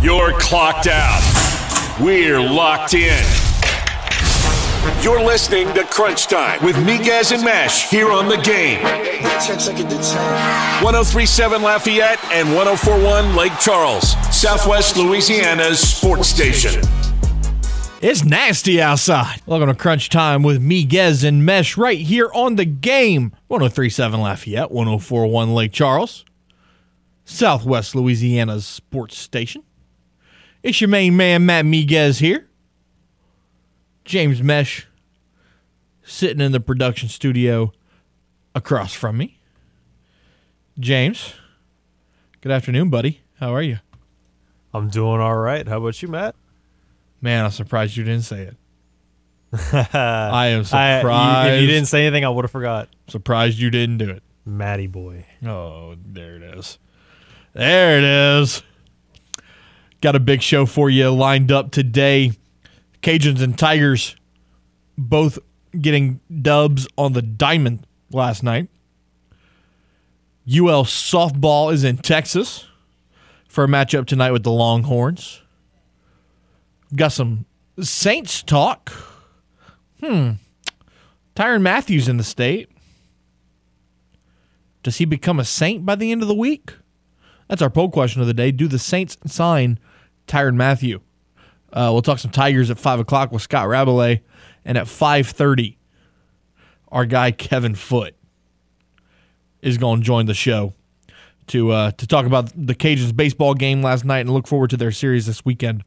You're clocked out. We're locked in. You're listening to Crunch Time with Miguez and Mesh here on The Game. 103.7 Lafayette and 104.1 Lake Charles, Southwest Louisiana's sports station. It's nasty outside. Welcome to Crunch Time with Miguez and Mesh right here on The Game. 103.7 Lafayette, 104.1 Lake Charles, Southwest Louisiana's sports station. It's your main man, Matt Miguez here. James Mesh sitting in the production studio across from me. James, good afternoon, buddy. How are you? I'm doing all right. How about you, Matt? Man, I'm surprised you didn't say it. I am surprised. If you didn't say anything, I would have forgot. Surprised you didn't do it. Matty boy. Oh, there it is. There it is. Got a big show for you lined up today. Cajuns and Tigers both getting dubs on the diamond last night. UL softball is in Texas for a matchup tonight with the Longhorns. Got some Saints talk. Tyrann Mathieu's in the state. Does he become a Saint by the end of the week? That's our poll question of the day. Do the Saints sign Tyrann Mathieu? We'll talk some Tigers at 5 o'clock with Scott Rabalais. And at 5:30, our guy Kevin Foote is going to join the show to talk about the Cajuns baseball game last night and look forward to their series this weekend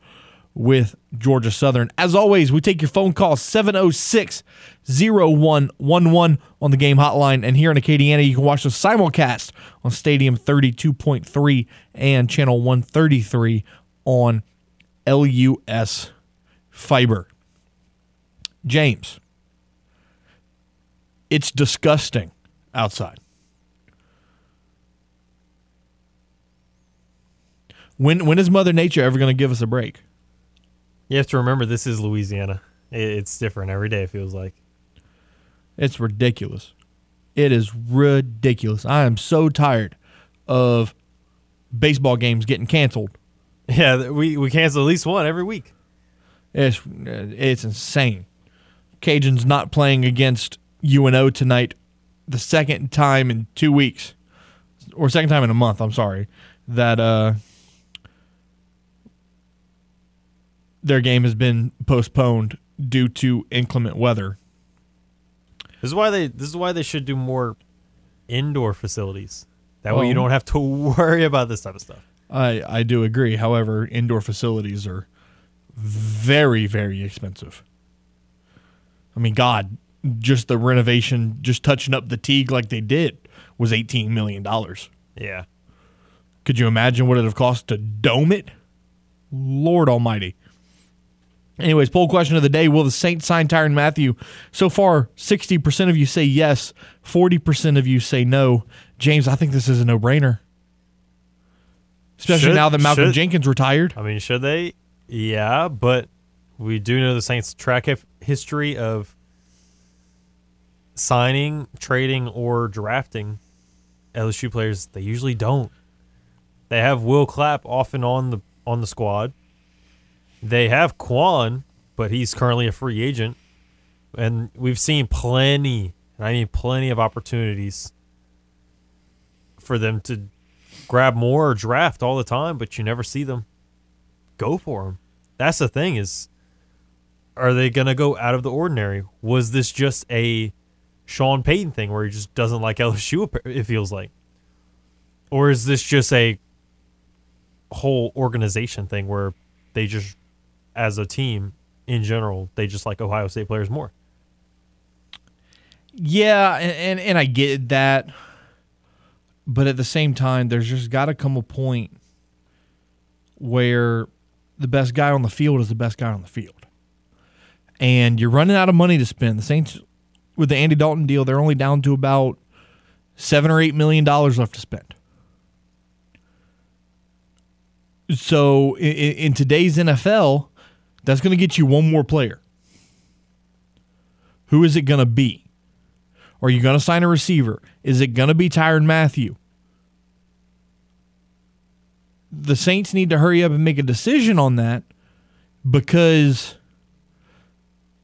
with Georgia Southern. As always, we take your phone call 706-0111 on the game hotline. And here in Acadiana, you can watch the simulcast on Stadium 32.3 and Channel 133 on LUS Fiber. James, it's disgusting outside. When is Mother Nature ever going to give us a break? You have to remember, this is Louisiana. It's different every day, it feels like. It's ridiculous. It is ridiculous. I am so tired of baseball games getting canceled. Yeah, we cancel at least one every week. It's insane. Cajuns not playing against UNO tonight the second time in 2 weeks. Or second time in a month, I'm sorry, that their game has been postponed due to inclement weather. This is why they should do more indoor facilities. That way you don't have to worry about this type of stuff. I do agree. However, indoor facilities are very, very expensive. I mean, God, just the renovation, just touching up the Teague like they did was $18 million. Yeah. Could you imagine what it would have cost to dome it? Lord almighty. Anyways, poll question of the day. Will the Saints sign Tyrann Mathieu? So far, 60% of you say yes. 40% of you say no. James, I think this is a no-brainer. Especially now that Malcolm Jenkins retired. I mean, should they? Yeah, but we do know the Saints' track history of signing, trading, or drafting LSU players. They usually don't. They have Will Clapp off and on the squad. They have Quan, but he's currently a free agent. And we've seen plenty, and I mean plenty of opportunities for them to grab more or draft all the time, but you never see them go for them. That's the thing is, are they going to go out of the ordinary? Was this just a Sean Payton thing where he just doesn't like LSU, it feels like? Or is this just a whole organization thing where they just, as a team in general, they just like Ohio State players more? Yeah, and I get that. But at the same time, there's just got to come a point where the best guy on the field is the best guy on the field. And you're running out of money to spend. The Saints, with the Andy Dalton deal, they're only down to about $7 or $8 million left to spend. So in today's NFL, that's going to get you one more player. Who is it going to be? Are you going to sign a receiver? Is it going to be Tyrann Mathieu? the Saints need to hurry up and make a decision on that, because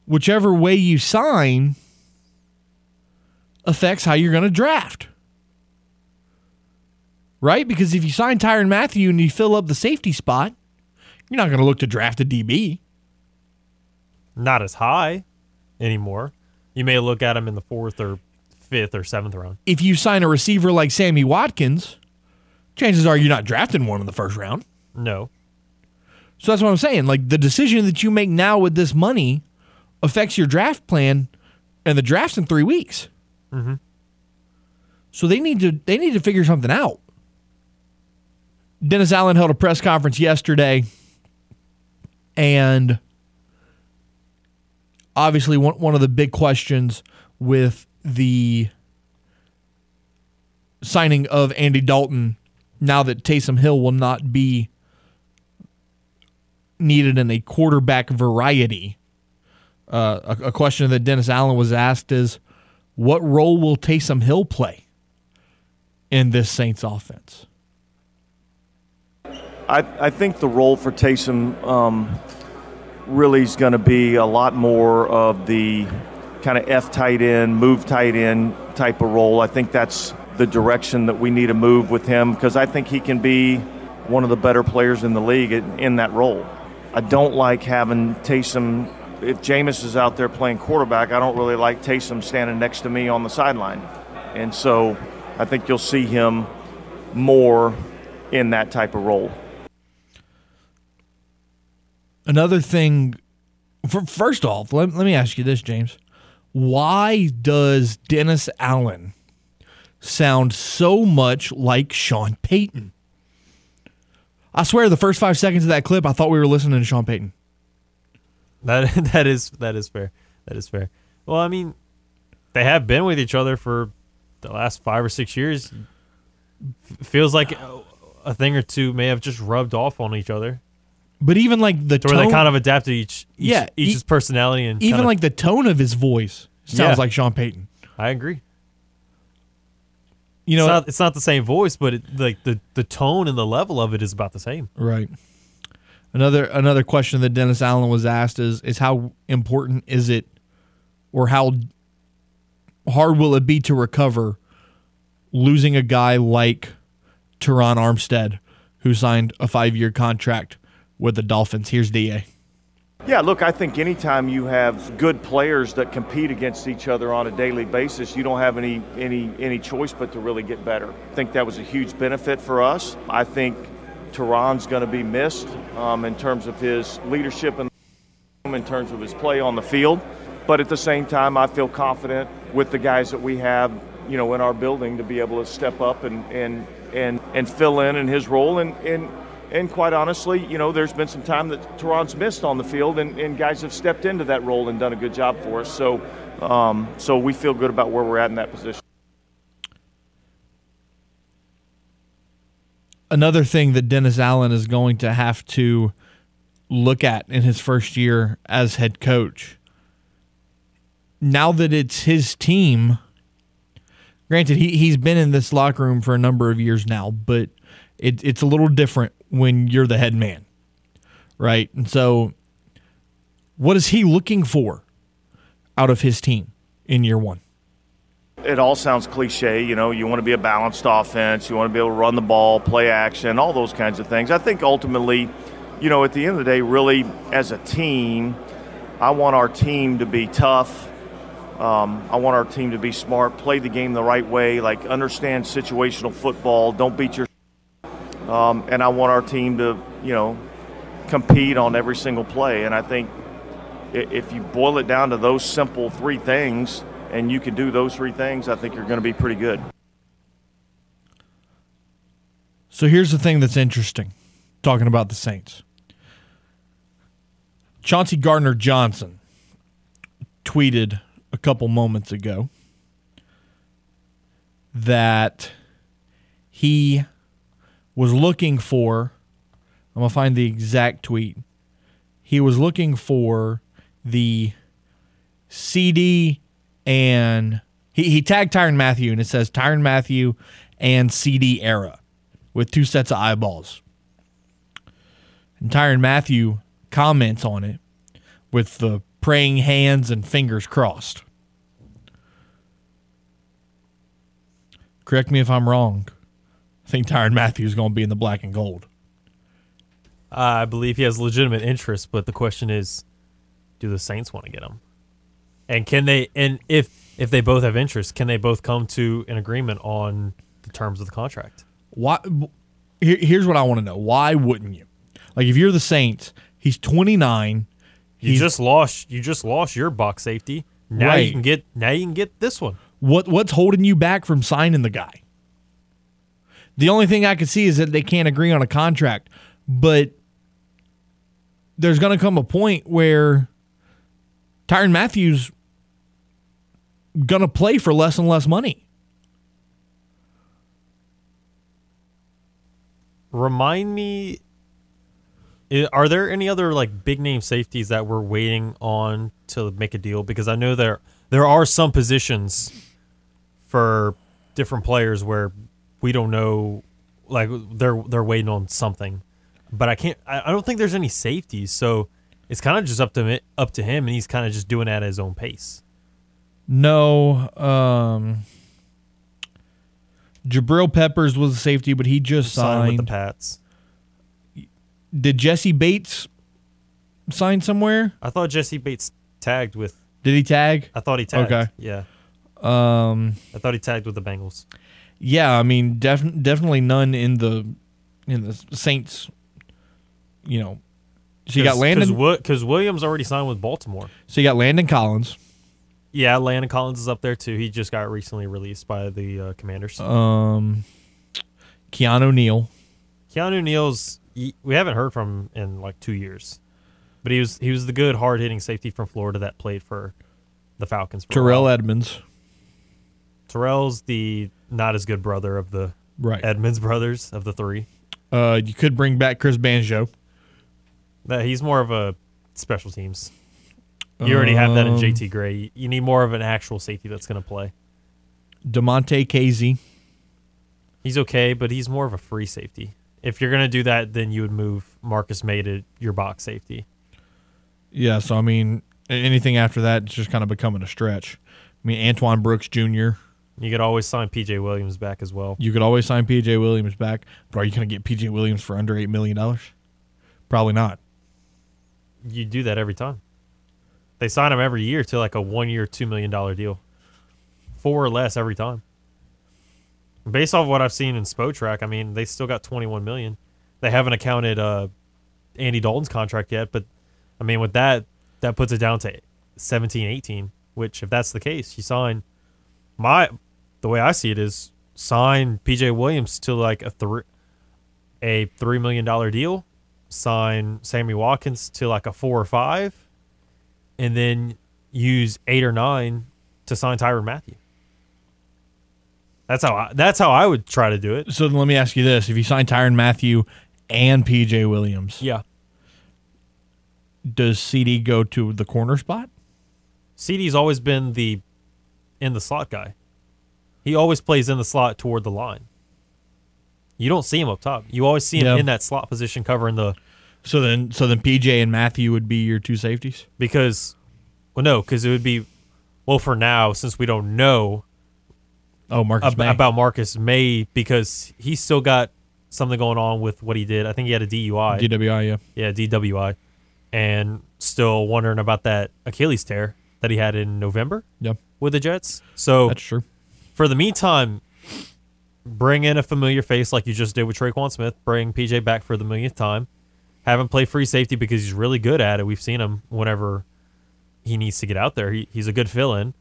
whichever way you sign affects how you're going to draft. Right? Because if you sign Tyrann Mathieu and you fill up the safety spot, you're not going to look to draft a DB. Not as high anymore. You may look at him in the 4th or 5th or 7th round. If you sign a receiver like Sammy Watkins, chances are you're not drafting one in the first round. No. So that's what I'm saying. Like, the decision that you make now with this money affects your draft plan, and the draft's in 3 weeks. Mm-hmm. So they need to figure something out. Dennis Allen held a press conference yesterday, and obviously one of the big questions with the signing of Andy Dalton, now that Taysom Hill will not be needed in a quarterback variety, a question that Dennis Allen was asked is, what role will Taysom Hill play in this Saints offense? I think the role for Taysom really is going to be a lot more of the kind of F tight end, move tight end type of role. I think that's the direction that we need to move with him, because I think he can be one of the better players in the league in that role. I don't like having Taysom. If Jameis is out there playing quarterback, I don't really like Taysom standing next to me on the sideline. And so I think you'll see him more in that type of role. Another thing, first off, let me ask you this, James. Why does Dennis Allen sound so much like Sean Payton? I swear, the first 5 seconds of that clip, I thought we were listening to Sean Payton. That is fair. That is fair. Well, I mean, they have been with each other for the last 5 or 6 years. Feels like a thing or two may have just rubbed off on each other. But even like the tone, where they kind of adapted each's personality, and even like the tone of his voice sounds like Sean Payton. I agree. You know, it's not the same voice, but the tone and the level of it is about the same. Right. Another question that Dennis Allen was asked is how important is it, or how hard will it be to recover losing a guy like Terron Armstead, who signed a 5-year contract with the Dolphins. Here's DA. Yeah, look, I think anytime you have good players that compete against each other on a daily basis, you don't have any choice but to really get better. I think that was a huge benefit for us. I think Terron's going to be missed in terms of his leadership and in terms of his play on the field. But at the same time, I feel confident with the guys that we have, you know, in our building to be able to step up and fill in his role and quite honestly, you know, there's been some time that Terron's missed on the field, and guys have stepped into that role and done a good job for us. So so we feel good about where we're at in that position. Another thing that Dennis Allen is going to have to look at in his first year as head coach, now that it's his team, granted, he's been in this locker room for a number of years now, but it's a little different when you're the head man, right? And so what is he looking for out of his team in year one? It all sounds cliche. You know, you want to be a balanced offense. You want to be able to run the ball, play action, all those kinds of things. I think ultimately, you know, at the end of the day, really as a team, I want our team to be tough. I want our team to be smart, play the game the right way, like understand situational football, don't beat your and I want our team to, you know, compete on every single play. And I think if you boil it down to those simple three things, and you can do those three things, I think you're going to be pretty good. So here's the thing that's interesting, talking about the Saints. Chauncey Gardner-Johnson tweeted a couple moments ago that he was looking for, I'm going to find the exact tweet, he was looking for the CD and, he tagged Tyrann Mathieu, and it says Tyrann Mathieu and CD era with two sets of eyeballs. And Tyrann Mathieu comments on it with the praying hands and fingers crossed. Correct me if I'm wrong. I think Tyrann Mathieu is going to be in the black and gold. I believe he has legitimate interest, but the question is, do the Saints want to get him? And can they? And if they both have interest, can they both come to an agreement on the terms of the contract? Why? Here's what I want to know: why wouldn't you? Like, if you're the Saints, he's 29. You just lost your box safety. Now right. you can get this one. What's holding you back from signing the guy? The only thing I could see is that they can't agree on a contract, but there's going to come a point where Tyrann Mathieu's going to play for less and less money. Remind me, are there any other like big name safeties that we're waiting on to make a deal? Because I know there are some positions for different players where we don't know, like they're waiting on something. But I don't think there's any safeties, so it's kind of just up to him, and he's kind of just doing that at his own pace. No, Jabril Peppers was a safety, but he just signed with the Pats. Did Jesse Bates sign somewhere? I thought Jesse Bates tagged with. Did he tag? I thought he tagged. Okay. Yeah. I thought he tagged with the Bengals. Yeah, I mean, definitely none in the Saints. You know, so you got Landon because Williams already signed with Baltimore. So you got Landon Collins. Yeah, Landon Collins is up there too. He just got recently released by the Commanders. Keanu Neal. Keanu Neal's we haven't heard from him in like 2 years, but he was the good hard hitting safety from Florida that played for the Falcons. Terrell Edmonds. Terrell's the not as good brother of the Edmonds brothers of the three. You could bring back Chris Banjo. He's more of a special teams. You already have that in JT Gray. You need more of an actual safety that's going to play. DeMonte Casey. He's okay, but he's more of a free safety. If you're going to do that, then you would move Marcus Maye to your box safety. Yeah, so, I mean, anything after that is just kind of becoming a stretch. I mean, Antoine Brooks Jr. You could always sign PJ Williams back as well. You could always sign PJ Williams back, but are you going to get PJ Williams for under $8 million? Probably not. You do that every time. They sign him every year to like a 1 year, $2 million deal. 4 or less every time. Based off what I've seen in Spotrac, I mean, they still got $21 million. They haven't accounted Andy Dalton's contract yet, but I mean, with that puts it down to 17, 18, which if that's the case, you sign the way I see it is sign PJ Williams to like a $3 million deal, sign Sammy Watkins to like a 4 or 5, and then use 8 or 9 to sign Tyrann Mathieu. That's how I would try to do it. So let me ask you this: if you sign Tyrann Mathieu and PJ Williams, yeah, does CD go to the corner spot? CD's always been the in the slot guy. He always plays in the slot toward the line. You don't see him up top. You always see him in that slot position covering the. So then PJ and Mathieu would be your two safeties? Because it would be, for now, since we don't know about Marcus Maye, because he's still got something going on with what he did. I think he had a DUI. DWI, yeah. Yeah, DWI. And still wondering about that Achilles tear that he had in November with the Jets. So that's true. For the meantime, bring in a familiar face like you just did with Tre'Quan Smith. Bring PJ back for the millionth time. Have him play free safety because he's really good at it. We've seen him whenever he needs to get out there. He's a good fill-in.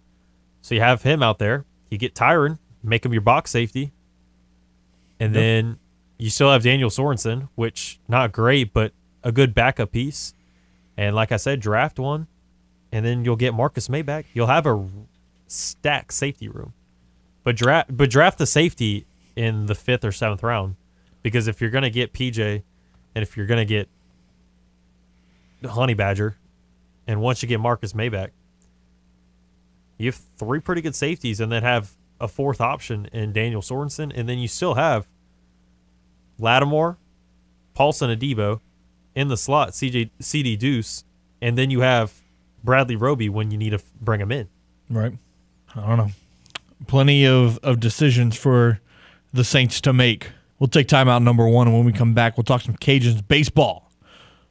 So you have him out there. You get Tyrann, make him your box safety. And then you still have Daniel Sorensen, which not great, but a good backup piece. And like I said, draft one. And then you'll get Marcus Maye back. You'll have a stacked safety room. But draft the safety in the 5th or 7th round. Because if you're going to get PJ and if you're going to get Honey Badger, and once you get Marcus Maye back, you have 3 pretty good safeties and then have a 4th option in Daniel Sorensen, and then you still have Lattimore, Paulson Adebo, in the slot, CD Deuce, and then you have Bradley Roby when you need to bring him in. Right. I don't know. Plenty of decisions for the Saints to make. We'll take timeout number one, and when we come back, we'll talk some Cajuns baseball,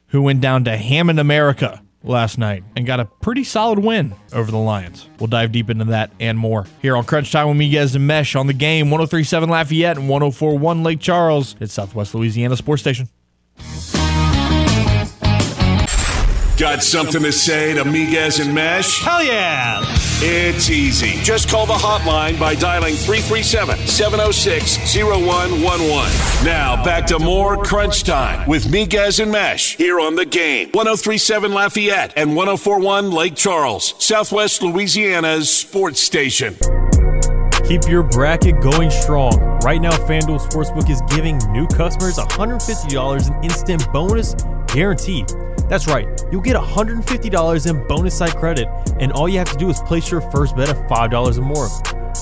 who went down to Hammond, America last night and got a pretty solid win over the Lions. We'll dive deep into that and more here on Crunch Time with Miguez and Mesh on The Game, 103.7 Lafayette and 104.1 Lake Charles. It's Southwest Louisiana Sports Station. Got something to say to Miguez and Mesh? Hell yeah! It's easy. Just call the hotline by dialing 337-706-0111. Now back to more Crunch Time with Miguez and Mesh here on The Game. 103.7 Lafayette and 104.1 Lake Charles, Southwest Louisiana's sports station. Keep your bracket going strong. Right now, FanDuel Sportsbook is giving new customers $150 in instant bonus guaranteed. That's right, you'll get $150 in bonus site credit, and all you have to do is place your first bet of $5 or more.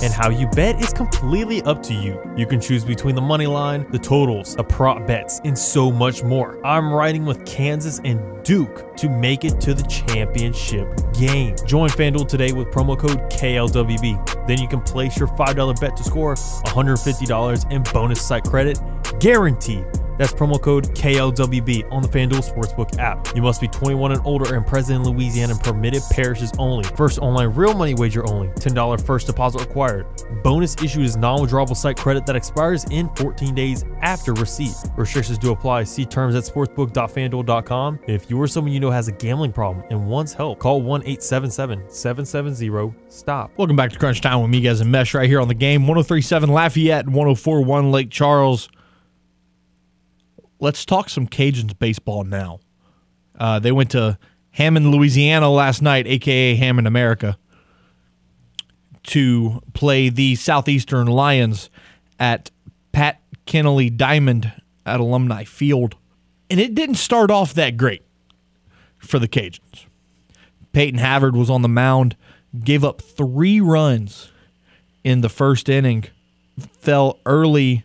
And how you bet is completely up to you. You can choose between the money line, the totals, the prop bets, and so much more. I'm riding with Kansas and Duke to make it to the championship game. Join FanDuel today with promo code KLWB. Then you can place your $5 bet to score $150 in bonus site credit, guaranteed. That's promo code KLWB on the FanDuel Sportsbook app. You must be 21 and older and present in Louisiana and permitted parishes only. First online real money wager only. $10 first deposit required. Bonus issued is non-withdrawable site credit that expires in 14 days after receipt. Restrictions do apply. See terms at sportsbook.fanduel.com. If you or someone you know has a gambling problem and wants help, call 1-877-770-STOP. Welcome back to Crunch Time with Miguez and Mesh right here on The Game. 103.7 Lafayette and 104.1 Lake Charles. Let's talk some Cajuns baseball now. They went to Hammond, Louisiana last night, a.k.a. Hammond, America, to play the Southeastern Lions at Pat Kennelly Diamond at Alumni Field. And it didn't start off that great for the Cajuns. Peyton Havard was on the mound, gave up 3 runs in the first inning, fell early.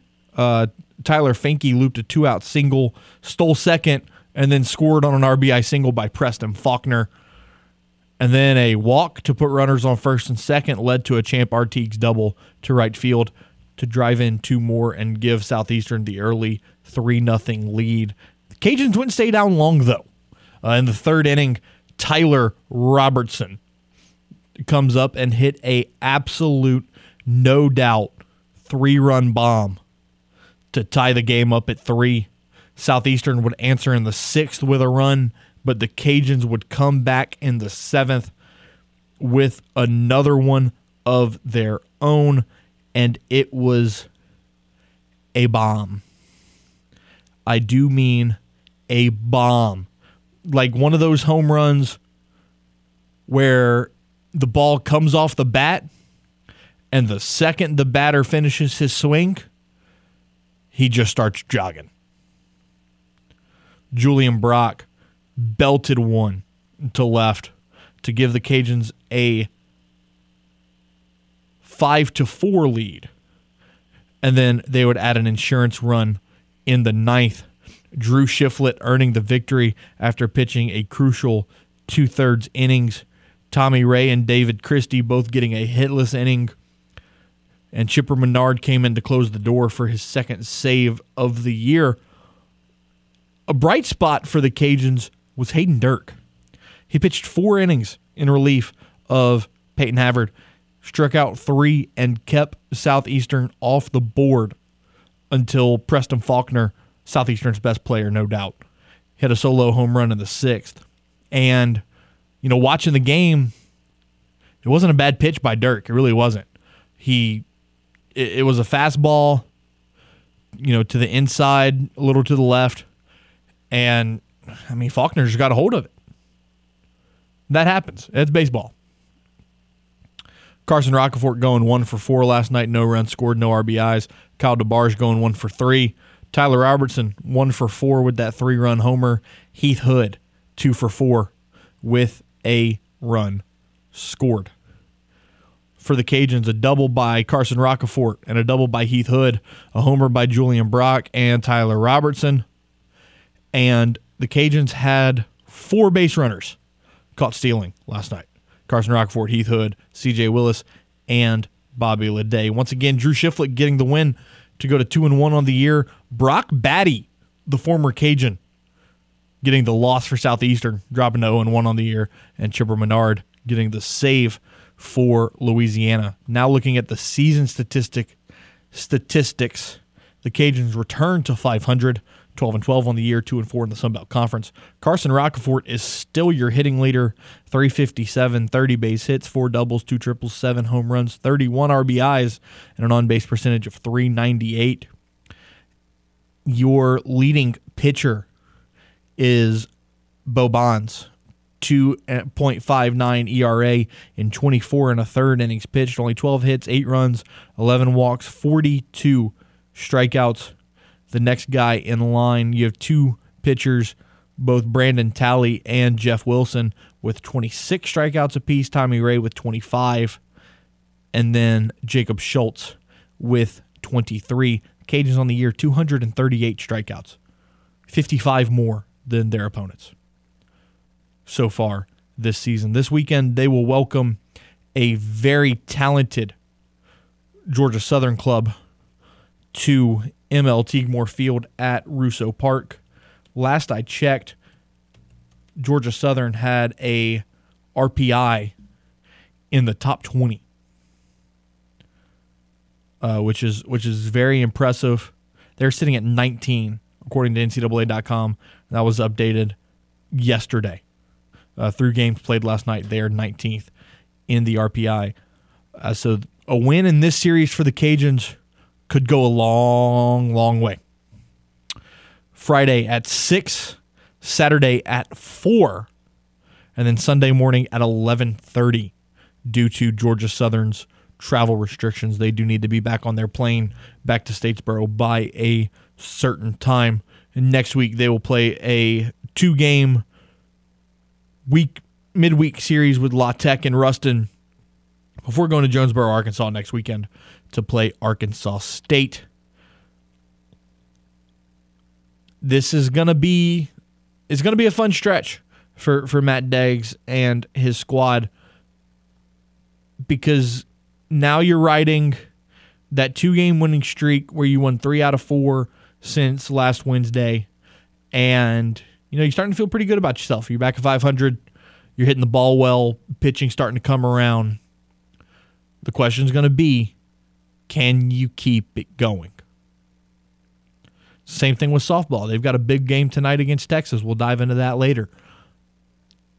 Tyler Finke looped a 2-out single, stole second, and then scored on an RBI single by Preston Faulkner. And then a walk to put runners on first and second led to a Champ Artigues double to right field to drive in 2 more and give Southeastern the early 3-0 lead. The Cajuns wouldn't stay down long, though. In the third inning, Tyler Robertson comes up and hit a absolute, no-doubt, 3-run bomb to tie the game up at 3. Southeastern would answer in the 6th with a run, but the Cajuns would come back in the 7th with another one of their own, and it was a bomb. I do mean a bomb. Like one of those home runs where the ball comes off the bat, and the second the batter finishes his swing, he just starts jogging. Julian Brock belted one to left to give the Cajuns a 5-4 lead. And then they would add an insurance run in the 9th. Drew Shiflett earning the victory after pitching a crucial 2/3 innings. Tommy Ray and David Christie both getting a hitless inning. And Chipper Menard came in to close the door for his second save of the year. A bright spot for the Cajuns was Hayden Dirk. He pitched 4 innings in relief of Peyton Havard, struck out 3, and kept Southeastern off the board until Preston Faulkner, Southeastern's best player, no doubt, hit a solo home run in the 6th. And, you know, watching the game, it wasn't a bad pitch by Dirk. It really wasn't. It was a fastball, you know, to the inside, a little to the left. And, I mean, Faulkner just got a hold of it. That happens. It's baseball. Carson Rocafort going 1-for-4 last night. No runs scored, no RBIs. Kyle DeBarge going 1-for-3. Tyler Robertson 1-for-4 with that 3-run homer. Heath Hood 2-for-4 with a run scored. For the Cajuns, a double by Carson Rocafort and a double by Heath Hood, a homer by Julian Brock and Tyler Robertson, and the Cajuns had four base runners caught stealing last night. Carson Rockford, Heath Hood, C.J. Willis, and Bobby Leday. Once again, Drew Shiflett getting the win to go to 2-1 on the year. Brock Batty, the former Cajun, getting the loss for Southeastern, dropping to 0-1 on the year. And Chipper Menard getting the save for Louisiana. Now looking at the season statistics, the Cajuns return to 500, 12-12 on the year, 2-4 in the Sun Belt Conference. Carson Rockefort is still your hitting leader, 357, 30 base hits, 4 doubles, 2 triples, 7 home runs, 31 RBIs, and an on-base percentage of 398. Your leading pitcher is Bo Bonds, 2.59 ERA in 24 1/3 innings pitched, only 12 hits, 8 runs, 11 walks, 42 strikeouts. The next guy in line, you have two pitchers, both Brandon Talley and Jeff Wilson, with 26 strikeouts apiece, Tommy Ray with 25, and then Jacob Schultz with 23. Cajuns on the year, 238 strikeouts, 55 more than their opponents so far this season. This weekend, they will welcome a very talented Georgia Southern club to ML Teaguemore Field at Russo Park. Last I checked, Georgia Southern had a RPI in the top 20, which is very impressive. They're sitting at 19, according to NCAA.com. That was updated yesterday. Through games played last night, they are 19th in the RPI. So a win in this series for the Cajuns could go a long, long way. Friday at 6, Saturday at 4, and then Sunday morning at 11:30 due to Georgia Southern's travel restrictions. They do need to be back on their plane back to Statesboro by a certain time. And next week they will play a 2-game midweek series with La Tech and Ruston before going to Jonesboro, Arkansas next weekend to play Arkansas State. This is going to be a fun stretch for Matt Deggs and his squad, because now you're riding that 2-game winning streak where you won 3 out of 4 since last Wednesday, and you're starting to feel pretty good about yourself. You're back at 500. You're hitting the ball well. Pitching's starting to come around. The question's going to be, can you keep it going? Same thing with softball. They've got a big game tonight against Texas. We'll dive into that later.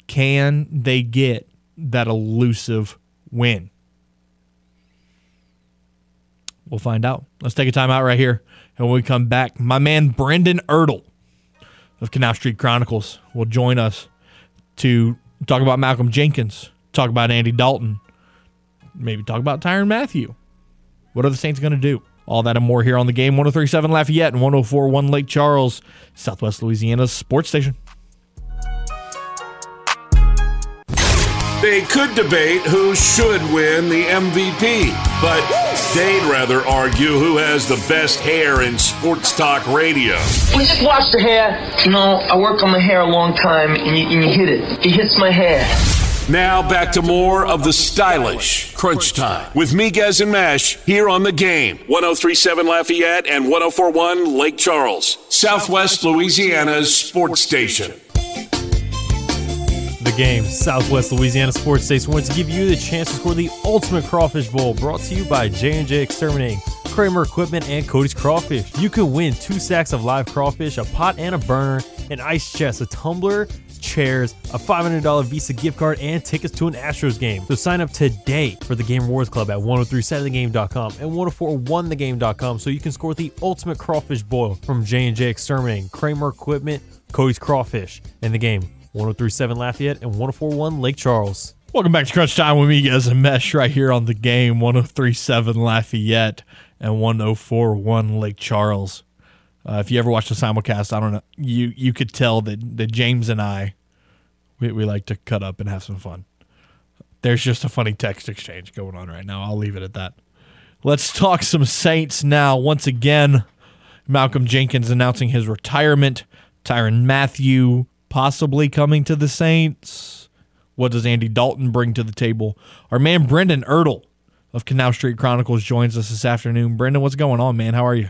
Can they get that elusive win? We'll find out. Let's take a time out right here. And when we come back, my man Brendan Ertel of Canal Street Chronicles will join us to talk about Malcolm Jenkins, talk about Andy Dalton, maybe talk about Tyrann Mathieu. What are the Saints going to do? All that and more here on The Game, 103.7 Lafayette and 104.1 Lake Charles, Southwest Louisiana's sports station. They could debate who should win the MVP, but they'd rather argue who has the best hair in sports talk radio. We just watch the hair. I work on my hair a long time, and you hit it. It hits my hair. Now back to more of the stylish Crunch Time with Miguez and Mesh here on The Game. 103.7 Lafayette and 104.1 Lake Charles, Southwest Louisiana's sports station. The Game, Southwest Louisiana sports station, wants to give you the chance to score the ultimate crawfish bowl, brought to you by J&J Exterminating, Kramer Equipment, and Cody's Crawfish. You can win 2 sacks of live crawfish, a pot and a burner, an ice chest, a tumbler, chairs, a $500 Visa gift card, and tickets to an Astros game. So sign up today for the Game Rewards Club at 1037thegame.com and 1041thegame.com so you can score the ultimate crawfish boil from J&J Exterminating, Kramer Equipment, Cody's Crawfish, and The Game. 1037 Lafayette and 1041 Lake Charles. Welcome back to Crunch Time with me as a Mesh right here on The Game, 1037 Lafayette and 1041 Lake Charles. If you ever watched the simulcast, I don't know, you could tell that James and I, we like to cut up and have some fun. There's just a funny text exchange going on right now. I'll leave it at that. Let's talk some Saints now. Once again, Malcolm Jenkins announcing his retirement Tyrann Mathieu possibly coming to the Saints. What does Andy Dalton bring to the table? Our man Brendan Ertel of Canal Street Chronicles joins us this afternoon. Brendan, what's going on, man? How are you?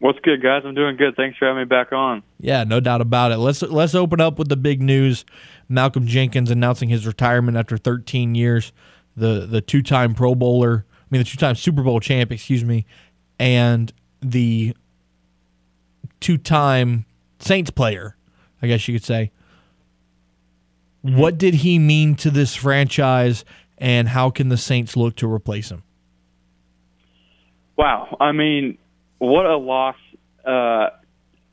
What's good, guys? I'm doing good. Thanks for having me back on. Yeah, no doubt about it. Let's open up with the big news. Malcolm Jenkins announcing his retirement after 13 years. The two-time Pro Bowler, the two-time Super Bowl champ, and the two-time Saints player, I guess you could say. What did he mean to this franchise, and how can the Saints look to replace him? Wow. What a loss. I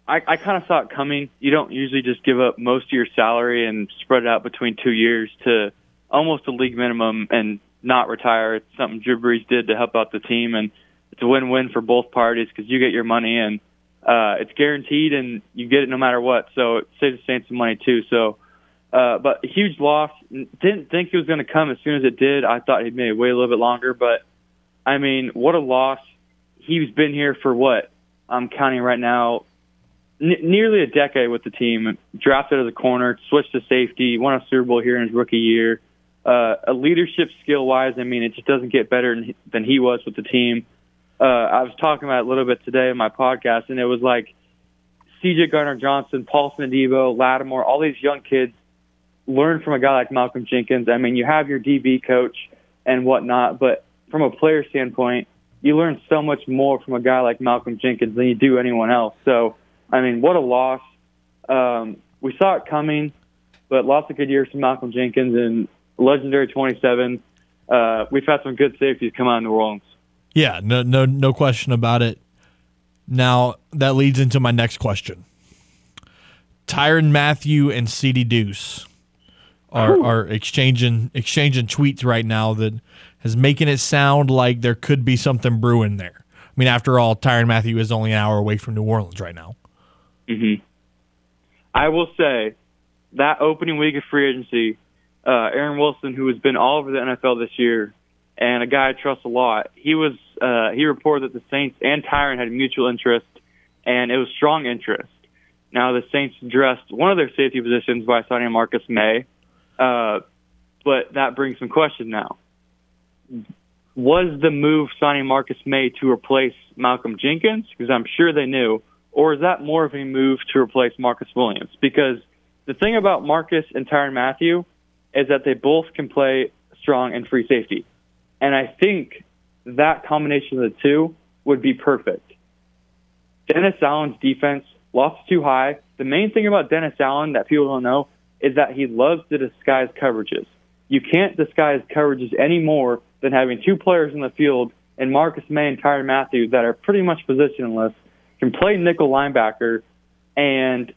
kind of saw it coming. You don't usually just give up most of your salary and spread it out between 2 years to almost a league minimum and not retire. It's something Drew Brees did to help out the team, and it's a win-win for both parties because you get your money, and it's guaranteed, and you get it no matter what. So it saves the Saints some money too. So, but a huge loss. Didn't think it was going to come as soon as it did. I thought he'd maybe wait a little bit longer, but, what a loss. He's been here for what? I'm counting right now, nearly a decade with the team. Drafted as a corner, switched to safety, won a Super Bowl here in his rookie year. A leadership skill-wise, it just doesn't get better than he was with the team. I was talking about it a little bit today in my podcast, and it was like CJ Gardner-Johnson, Paulson Adebo, Lattimore, all these young kids learn from a guy like Malcolm Jenkins. You have your DB coach and whatnot, but from a player standpoint, you learn so much more from a guy like Malcolm Jenkins than you do anyone else. So, what a loss. We saw it coming, but lots of good years from Malcolm Jenkins and legendary 27. We've had some good safeties come out of New Orleans. Yeah, no question about it. Now, that leads into my next question. Tyrann Mathieu and CeeDee Deuce are exchanging tweets right now that is making it sound like there could be something brewing there. After all, Tyrann Mathieu is only an hour away from New Orleans right now. Mm-hmm. I will say that opening week of free agency, Aaron Wilson, who has been all over the NFL this year, and a guy I trust a lot, he reported that the Saints and Tyrann had mutual interest, and it was strong interest. Now the Saints addressed one of their safety positions by signing Marcus Maye, but that brings some question now. Was the move signing Marcus Maye to replace Malcolm Jenkins? Because I'm sure they knew. Or is that more of a move to replace Marcus Williams? Because the thing about Marcus and Tyrann Mathieu is that they both can play strong and free safety. And I think that combination of the two would be perfect. Dennis Allen's defense lost too high. The main thing about Dennis Allen that people don't know is that he loves to disguise coverages. You can't disguise coverages any more than having two players in the field and Marcus Maye and Tyrann Mathieu that are pretty much positionless, can play nickel linebacker, and,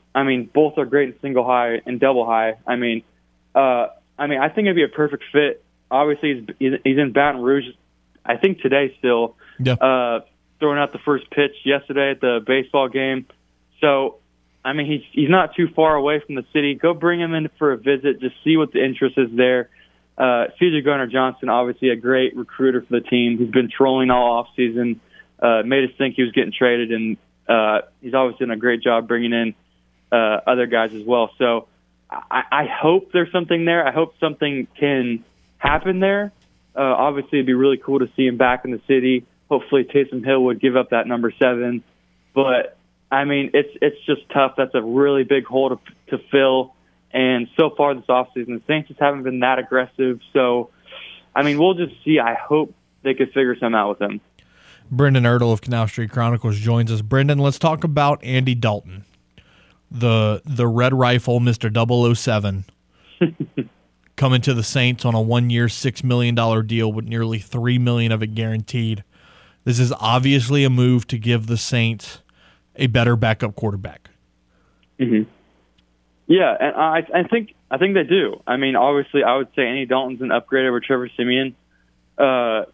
both are great in single high and double high. I think it'd be a perfect fit. Obviously, he's in Baton Rouge, I think today still, throwing out the first pitch yesterday at the baseball game. So, he's not too far away from the city. Go bring him in for a visit, just see what the interest is there. CJ Gardner-Johnson, obviously a great recruiter for the team. He's been trolling all offseason, made us think he was getting traded, and he's obviously done a great job bringing in other guys as well. So, I hope there's something there. I hope something can happen there. Obviously, it'd be really cool to see him back in the city. Hopefully, Taysom Hill would give up that number 7. But, it's just tough. That's a really big hole to fill. And so far this offseason, the Saints just haven't been that aggressive. So, we'll just see. I hope they could figure something out with him. Brendan Ertel of Canal Street Chronicles joins us. Brendan, let's talk about Andy Dalton, the red rifle, Mr. 007. Coming to the Saints on a 1-year, $6 million deal with nearly $3 million of it guaranteed. This is obviously a move to give the Saints a better backup quarterback. Mm-hmm. Yeah, and I think they do. Obviously, I would say Andy Dalton's an upgrade over Trevor Siemian. The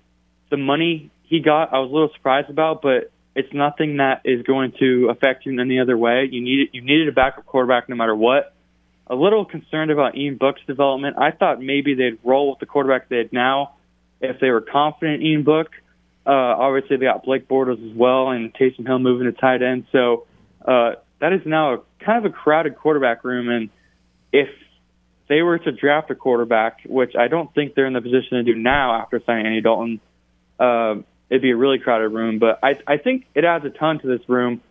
money he got, I was a little surprised about, but it's nothing that is going to affect you in any other way. You needed a backup quarterback no matter what. A little concerned about Ian Book's development. I thought maybe they'd roll with the quarterback they had now if they were confident in Ian Book. Obviously, they got Blake Bortles as well and Taysom Hill moving to tight end. So that is now a kind of a crowded quarterback room, and if they were to draft a quarterback, which I don't think they're in the position to do now after signing Andy Dalton, it'd be a really crowded room. But I think it adds a ton to this room.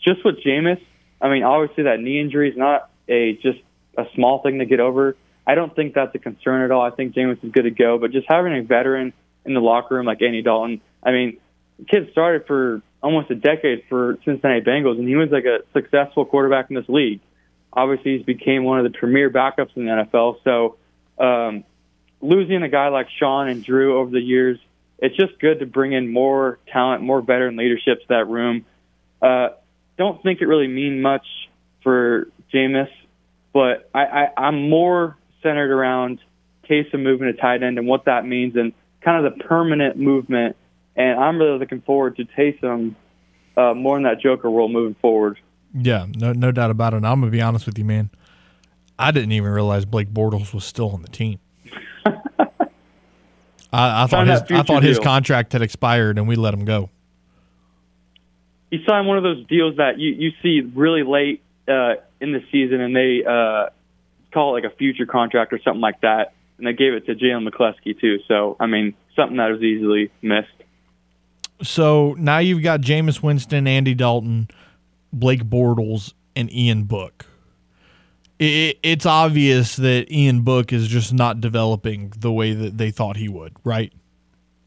Just with Jameis, I mean, obviously that knee injury is not just a small thing to get over. I don't think that's a concern at all. I think Jameis is good to go. But just having a veteran in the locker room like Andy Dalton, I mean, the kid started for almost a decade for Cincinnati Bengals, and he was like a successful quarterback in this league. Obviously, he's became one of the premier backups in the NFL. So losing a guy like Sean and Drew over the years, it's just good to bring in more talent, more veteran leadership to that room. Don't think it really mean much for Jameis, but I'm more centered around Taysom moving to tight end and what that means and kind of the permanent movement. And I'm really looking forward to Taysom more in that Joker role moving forward. Yeah, no doubt about it. And I'm going to be honest with you, man. I didn't even realize Blake Bortles was still on the team. I thought his contract had expired and we let him go. He signed one of those deals that you see really late in the season, and they call it like a future contract or something like that. And they gave it to Jalen McCleskey too. So, I mean, something that was easily missed. So now you've got Jameis Winston, Andy Dalton, Blake Bortles, and Ian Book. It's obvious that Ian Book is just not developing the way that they thought he would, right?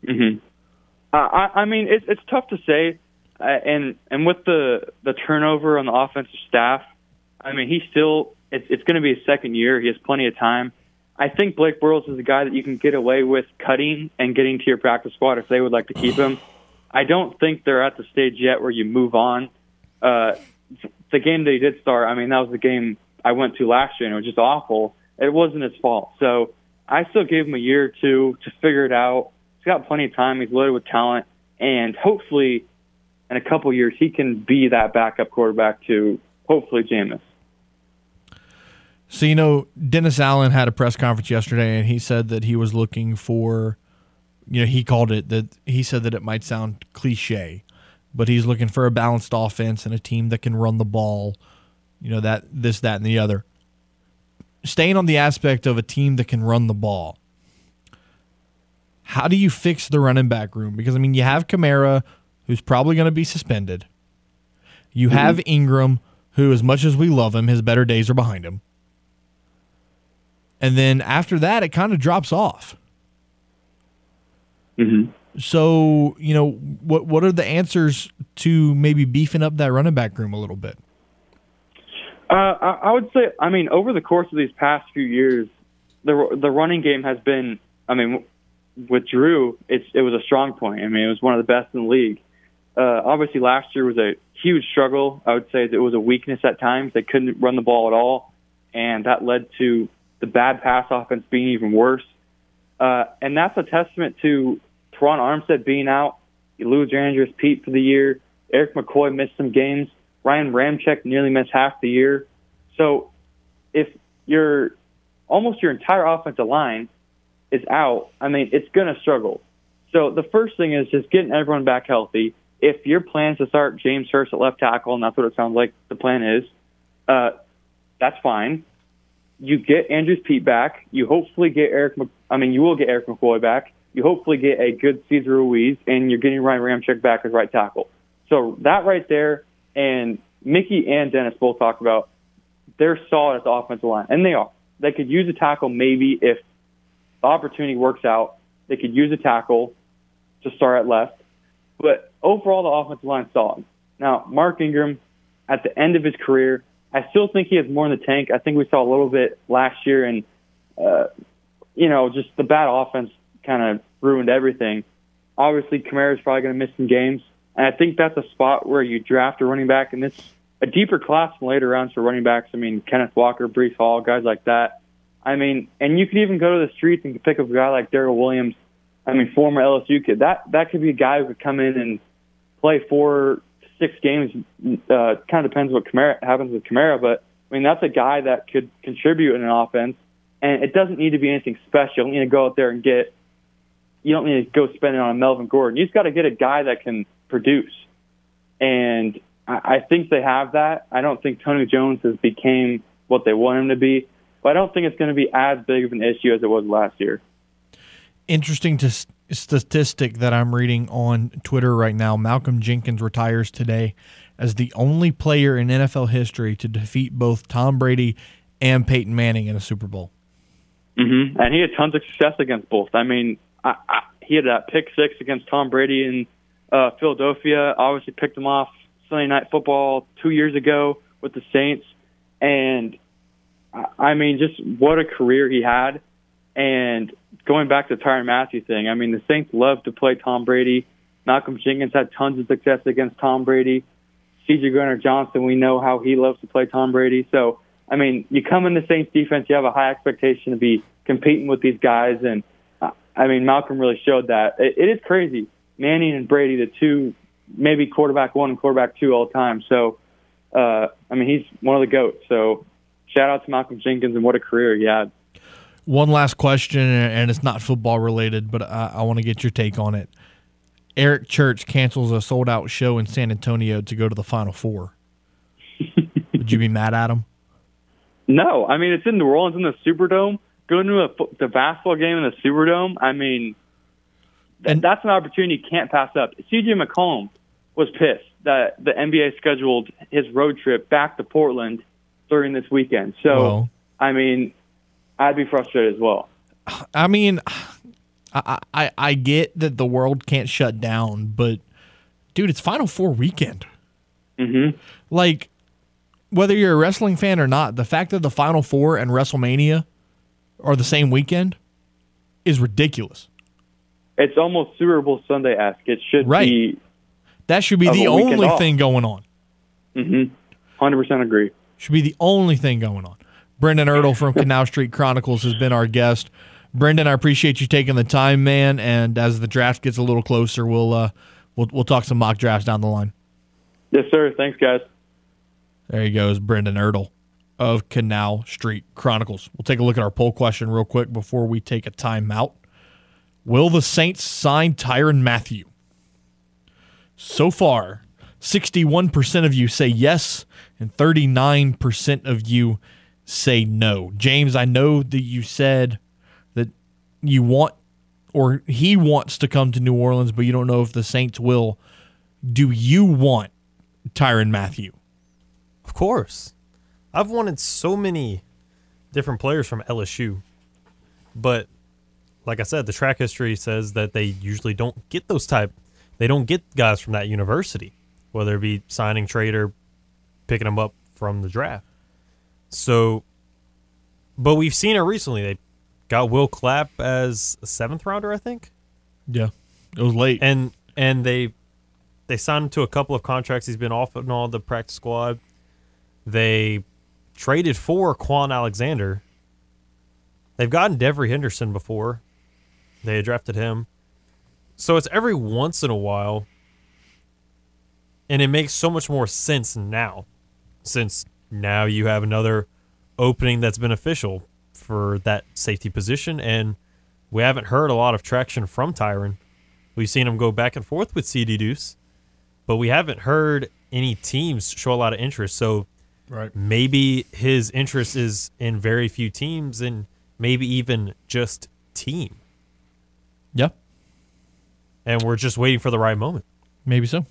Mm-hmm. I mean, it's tough to say. And with the turnover on the offensive staff, I mean, he's still – it's going to be his second year. He has plenty of time. I think Blake Bortles is a guy that you can get away with cutting and getting to your practice squad if they would like to keep him. I don't think they're at the stage yet where you move on. The game that he did start, I mean, that was the game I went to last year, and it was just awful. It wasn't his fault. So I still gave him a year or two to figure it out. He's got plenty of time. He's loaded with talent. And hopefully – in a couple years, he can be that backup quarterback to hopefully Jameis. So, you know, Dennis Allen had a press conference yesterday, and he said that he was looking for, you know, he called it that. He said that it might sound cliche, but he's looking for a balanced offense and a team that can run the ball, you know, that this, that, and the other. Staying on the aspect of a team that can run the ball, how do you fix the running back room? Because, I mean, you have Kamara, who's probably going to be suspended. You have Ingram, who, as much as we love him, his better days are behind him. And then after that, it kind of drops off. Mm-hmm. So, you know, what are the answers to maybe beefing up that running back room a little bit? I would say, I mean, over the course of these past few years, the running game has been, I mean, with Drew, it was a strong point. I mean, it was one of the best in the league. Obviously, last year was a huge struggle. I would say that it was a weakness at times. They couldn't run the ball at all, and that led to the bad pass offense being even worse. And that's a testament to Terron Armstead being out. You lose your Andrews Pete for the year. Eric McCoy missed some games. Ryan Ramczyk nearly missed half the year. So if you're almost your entire offensive line is out, I mean, it's going to struggle. So the first thing is just getting everyone back healthy. If your plan is to start James Hurst at left tackle, and that's what it sounds like the plan is, that's fine. You get Andrews Pete back. You hopefully get you will get Eric McCoy back. You hopefully get a good Cesar Ruiz, and you're getting Ryan Ramczyk back as right tackle. So that right there, and Mickey and Dennis both talk about they're solid at the offensive line, and they are. They could use a tackle maybe if the opportunity works out. They could use a tackle to start at left. But overall, the offensive line's solid. Now, Mark Ingram, at the end of his career, I still think he has more in the tank. I think we saw a little bit last year, and, you know, just the bad offense kind of ruined everything. Obviously, Kamara's probably going to miss some games, and I think that's a spot where you draft a running back, and it's a deeper class in later rounds for running backs. I mean, Kenneth Walker, Breece Hall, guys like that. I mean, and you could even go to the streets and pick up a guy like Darrell Williams, I mean, former LSU kid. That could be a guy who could come in and play 4 to 6 games. Kind of depends what happens with Kamara, but, I mean, that's a guy that could contribute in an offense, and it doesn't need to be anything special. You don't need to go out there and you don't need to go spend it on Melvin Gordon. You just got to get a guy that can produce. And I think they have that. I don't think Tony Jones has became what they want him to be, but I don't think it's going to be as big of an issue as it was last year. Interesting statistic that I'm reading on Twitter right now. Malcolm Jenkins retires today as the only player in NFL history to defeat both Tom Brady and Peyton Manning in a Super Bowl. Mm-hmm. And he had tons of success against both. I mean, he had that pick six against Tom Brady in Philadelphia, obviously picked him off Sunday Night Football 2 years ago with the Saints. And, I mean, just what a career he had. And going back to the Tyrann Mathieu thing, I mean, the Saints love to play Tom Brady. Malcolm Jenkins had tons of success against Tom Brady. C.J. Gardner-Johnson, we know how he loves to play Tom Brady. So, I mean, you come in the Saints defense, you have a high expectation to be competing with these guys. And, I mean, Malcolm really showed that. It is crazy. Manning and Brady, the two, maybe quarterback one and quarterback two all the time. So, I mean, he's one of the GOATs. So, shout out to Malcolm Jenkins and what a career he had. One last question, and it's not football related, but I want to get your take on it. Eric Church cancels a sold-out show in San Antonio to go to the Final Four. Would you be mad at him? No. I mean, it's in New Orleans in the Superdome. Going to the basketball game in the Superdome, I mean, that's an opportunity you can't pass up. C.J. McCollum was pissed that the NBA scheduled his road trip back to Portland during this weekend. So, well, I mean, I'd be frustrated as well. I mean, I get that the world can't shut down, but, dude, it's Final Four weekend. Mm-hmm. Like, whether you're a wrestling fan or not, the fact that the Final Four and WrestleMania are the same weekend is ridiculous. It's almost Super Bowl Sunday-esque. It should be. That should be the only thing going on. Mm-hmm. 100% agree. Should be the only thing going on. Brendan Ertel from Canal Street Chronicles has been our guest. Brendan, I appreciate you taking the time, man. And as the draft gets a little closer, we'll talk some mock drafts down the line. Yes, sir. Thanks, guys. There he goes, Brendan Ertel of Canal Street Chronicles. We'll take a look at our poll question real quick before we take a timeout. Will the Saints sign Tyrann Mathieu? So far, 61% of you say yes, and 39% of you say no. James, I know that you said that you want, or he wants to come to New Orleans, but you don't know if the Saints will. Do you want Tyrann Mathieu? Of course. I've wanted so many different players from LSU, but like I said, the track history says that they usually don't get those type. They don't get guys from that university, whether it be signing, trade, or picking them up from the draft. So, but we've seen it recently. They got Will Clapp as a seventh rounder, I think. Yeah, it was late, and they signed him to a couple of contracts. He's been off and on the practice squad. They traded for Quan Alexander. They've gotten Devery Henderson before. They drafted him. So it's every once in a while, and it makes so much more sense now, since now you have another opening that's beneficial for that safety position, and we haven't heard a lot of traction from Tyrann. We've seen him go back and forth with CD Deuce, but we haven't heard any teams show a lot of interest. So right, maybe his interest is in very few teams and maybe even just team. Yeah. And we're just waiting for the right moment. Maybe so.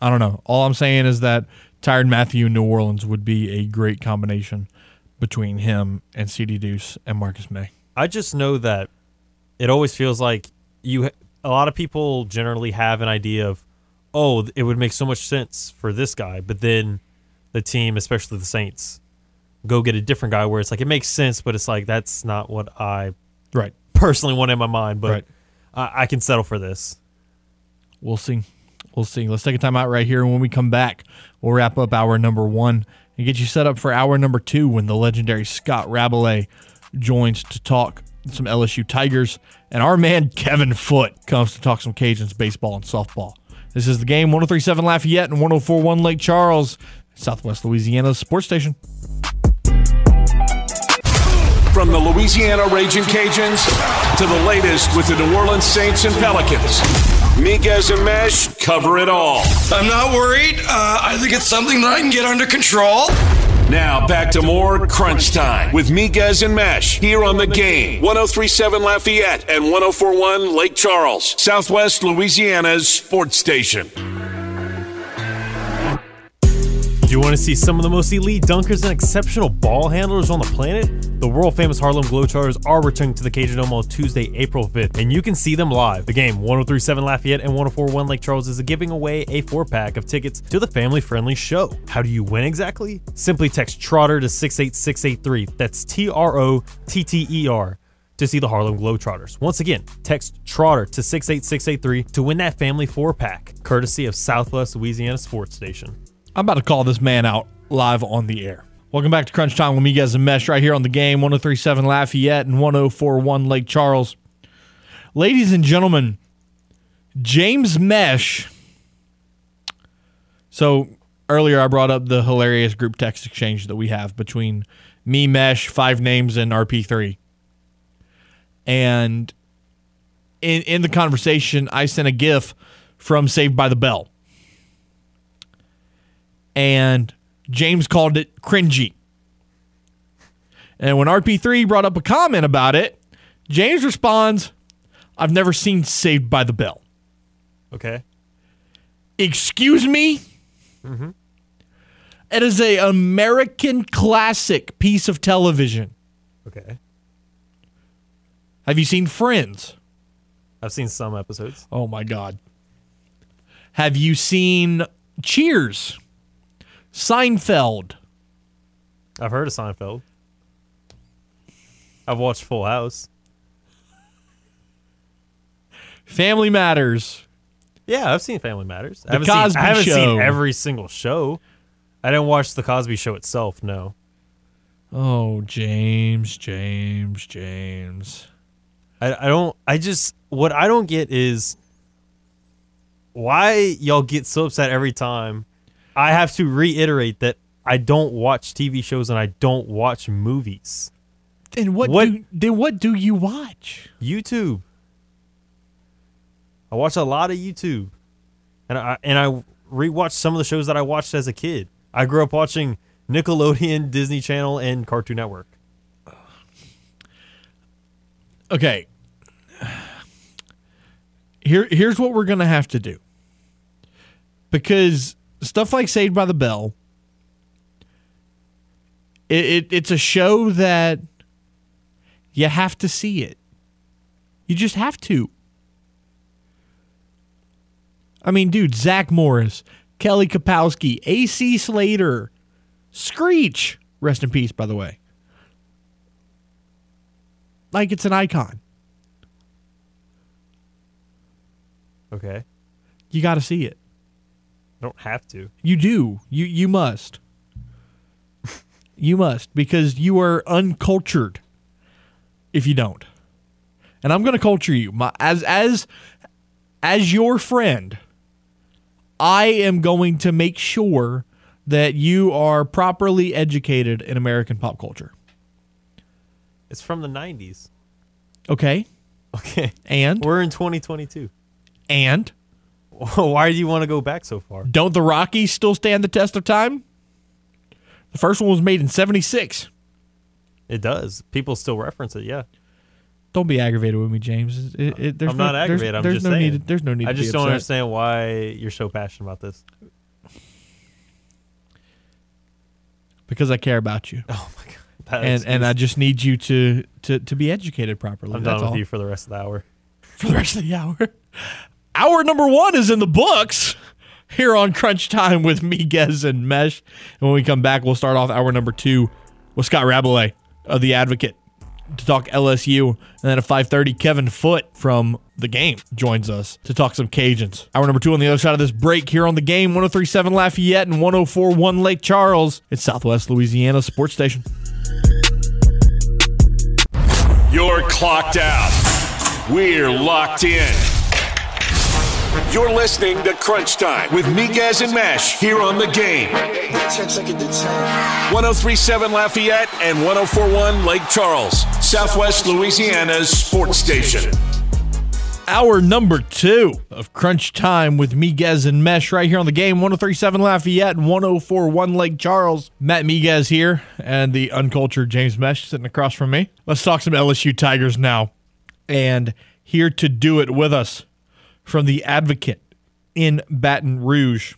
I don't know. All I'm saying is that Tyrann Mathieu and New Orleans would be a great combination between him and CD Deuce and Marcus Maye. I just know that it always feels like a lot of people generally have an idea of, oh, it would make so much sense for this guy, but then the team, especially the Saints, go get a different guy where it's like it makes sense, but it's like that's not what I personally want in my mind, but I can settle for this. We'll see. We'll see. Let's take a timeout right here, and when we come back, we'll wrap up hour number one and get you set up for hour number two when the legendary Scott Rabalais joins to talk some LSU Tigers, and our man Kevin Foote comes to talk some Cajuns baseball and softball. This is The Game, 103.7 Lafayette and 104.1 Lake Charles, Southwest Louisiana Sports Station. From the Louisiana Ragin' Cajuns to the latest with the New Orleans Saints and Pelicans, Miguez and Mesh cover it all. I'm not worried. I think it's something that I can get under control. Now back to more Crunch Time with Miguez and Mesh here on The Game. 103.7 Lafayette and 104.1 Lake Charles, Southwest Louisiana's sports station. Do you want to see some of the most elite dunkers and exceptional ball handlers on the planet? The world-famous Harlem Globetrotters are returning to the Cajun Dome on Tuesday, April 5th, and you can see them live. The Game, 103.7 Lafayette and 104.1 Lake Charles, is giving away a 4-pack of tickets to the family-friendly show. How do you win exactly? Simply text Trotter to 68683. That's Trotter. To see the Harlem Globetrotters. Once again, text Trotter to 68683 to win that family 4-pack, courtesy of Southwest Louisiana Sports Station. I'm about to call this man out live on the air. Welcome back to Crunch Time with Miguez and Mesh right here on The Game, 103.7 Lafayette and 104.1 Lake Charles. Ladies and gentlemen, James Mesh. So earlier I brought up the hilarious group text exchange that we have between me, Mesh, Five Names, and RP3. And in the conversation, I sent a GIF from Saved by the Bell. And James called it cringy. And when RP3 brought up a comment about it, James responds, "I've never seen Saved by the Bell." Okay. Excuse me? Mm-hmm. It is an American classic piece of television. Okay. Have you seen Friends? I've seen some episodes. Oh, my God. Have you seen Cheers? Seinfeld. I've heard of Seinfeld. I've watched Full House. Family Matters. Yeah, I've seen Family Matters. I haven't seen every single show. I didn't watch The Cosby Show itself, no. Oh, James. What I don't get is why y'all get so upset every time. I have to reiterate that I don't watch TV shows and I don't watch movies. And what do you watch? YouTube. I watch a lot of YouTube. And I rewatch some of the shows that I watched as a kid. I grew up watching Nickelodeon, Disney Channel, and Cartoon Network. Okay. Here's what we're going to have to do. Because stuff like Saved by the Bell, it's a show that you have to see it. You just have to. I mean, dude, Zach Morris, Kelly Kapowski, A.C. Slater, Screech, rest in peace, by the way. Like, it's an icon. Okay. You got to see it. Don't have to. You do. You must. You must, because you are uncultured if you don't. And I'm going to culture you. As your friend, I am going to make sure that you are properly educated in American pop culture. It's from the 90s. Okay. And? We're in 2022. And? Why do you want to go back so far? Don't the Rockies still stand the test of time? The first one was made in 1976. It does. People still reference it, yeah. Don't be aggravated with me, James. I'm not aggravated. I'm just saying. There's no need to be upset. I just don't understand why you're so passionate about this. Because I care about you. Oh, my God. And I just need you to be educated properly. I'm done with you for the rest of the hour. For the rest of the hour? Hour number one is in the books here on Crunch Time with Miguez and Mesh. And when we come back, we'll start off hour number two with Scott Rabalais of The Advocate to talk LSU. And then at 5:30, Kevin Foote from The Game joins us to talk some Cajuns. Hour number two on the other side of this break here on The Game, 103.7 Lafayette and 104.1 Lake Charles. It's Southwest Louisiana Sports Station. You're clocked out. We're locked in. You're listening to Crunch Time with Miguez and Mesh here on The Game. 103.7 Lafayette and 104.1 Lake Charles, Southwest Louisiana's sports station. hour number two of Crunch Time with Miguez and Mesh right here on the game. 103.7 Lafayette and 104.1 Lake Charles. Matt Miguez here and the uncultured James Mesh sitting across from me. Let's talk some LSU Tigers now. And here to do it with us from The Advocate in Baton Rouge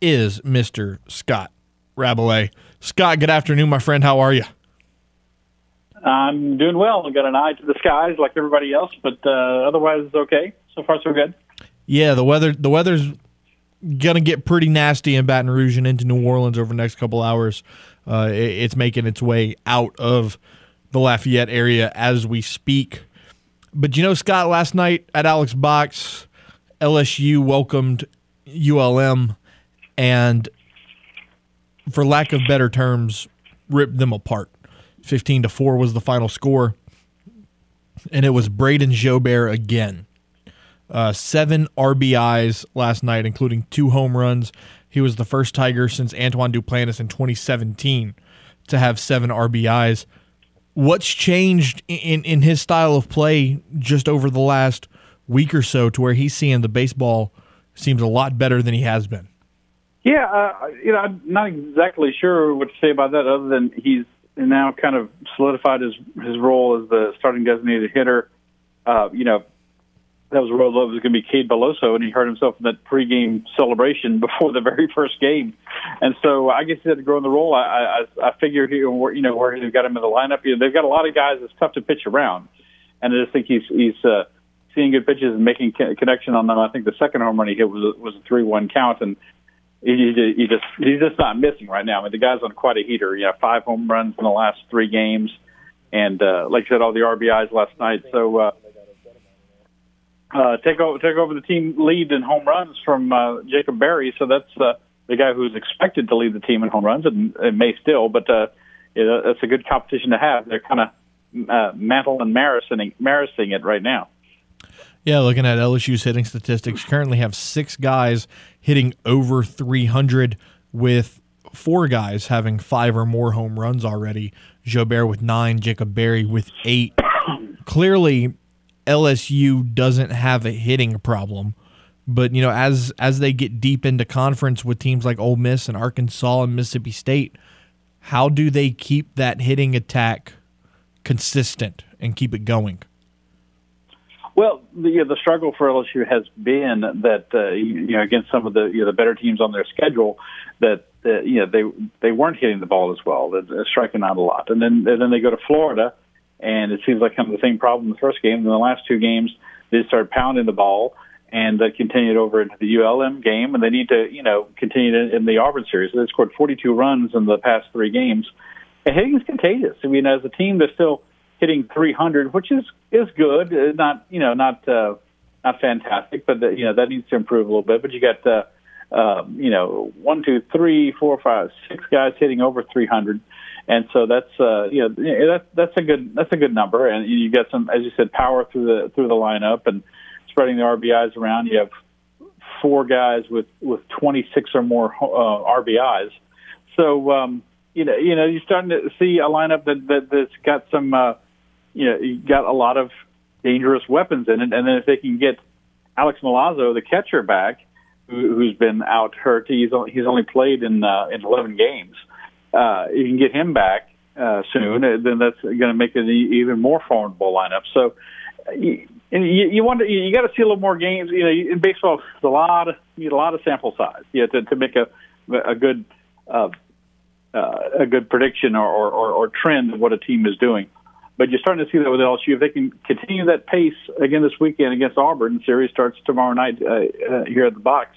is Mr. Scott Rabalais. Scott, good afternoon, my friend. How are you? I'm doing well. I got an eye to the skies like everybody else, but otherwise okay. So far, so good. Yeah, the weather's going to get pretty nasty in Baton Rouge and into New Orleans over the next couple hours. It's making its way out of the Lafayette area as we speak. But you know, Scott, last night at Alex Box, LSU welcomed ULM and, for lack of better terms, ripped them apart. 15-4 was the final score, and it was Braden Jobert again. 7 RBIs last night, including 2 home runs. He was the first Tiger since Antoine Duplantis in 2017 to have 7 RBIs. What's changed in his style of play just over the last week or so to where he's seeing the baseball seems a lot better than he has been? Yeah, I'm not exactly sure what to say about that other than he's now kind of solidified his role as the starting designated hitter. That was a role that was going to be Cade Beloso, and he hurt himself in that pregame celebration before the very first game. And so I guess he had to grow in the role. I figure here, where they've got him in the lineup, they've got a lot of guys that's tough to pitch around. And I just think he's seeing good pitches and making connection on them. I think the second home run he hit was a 3-1 count, and he's just not missing right now. I mean, the guy's on quite a heater. 5 home runs in the last 3 games, and like you said, all the RBIs last night. So take over the team lead in home runs from Jacob Berry. So that's the guy who's expected to lead the team in home runs, and may still. But it's a good competition to have. They're kind of Mantle and Marising it right now. Yeah, looking at LSU's hitting statistics, currently have 6 guys hitting over 300 with 4 guys having 5 or more home runs already. Jobert with 9, Jacob Berry with 8. Clearly, LSU doesn't have a hitting problem, but as they get deep into conference with teams like Ole Miss and Arkansas and Mississippi State, how do they keep that hitting attack consistent and keep it going? Well, the struggle for LSU has been that against some of the better teams on their schedule, that they weren't hitting the ball as well. They're striking out a lot, and then they go to Florida, and it seems like kind of the same problem in the first game. In the last 2 games, they started pounding the ball, and that continued over into the ULM game, and they need to continue in the Auburn series. They scored 42 runs in the past 3 games. And hitting is contagious. I mean, as a team, they're still hitting 300, which is good, not fantastic, but that needs to improve a little bit. But you got 6 guys hitting over 300, and so that's a good number. And you got some, as you said, power through the lineup and spreading the RBIs around. You have 4 guys with 26 or more RBIs, so you're starting to see a lineup that's got some. You got a lot of dangerous weapons in it, and then if they can get Alex Milazzo, the catcher, back, who's been out hurt, he's only played in 11 games. You can get him back soon, then that's going to make it an even more formidable lineup. So, you got to see a little more games. In baseball, you need a lot of sample size, to make a good prediction or trend of what a team is doing. But you're starting to see that with LSU. If they can continue that pace again this weekend against Auburn, the series starts tomorrow night here at the box,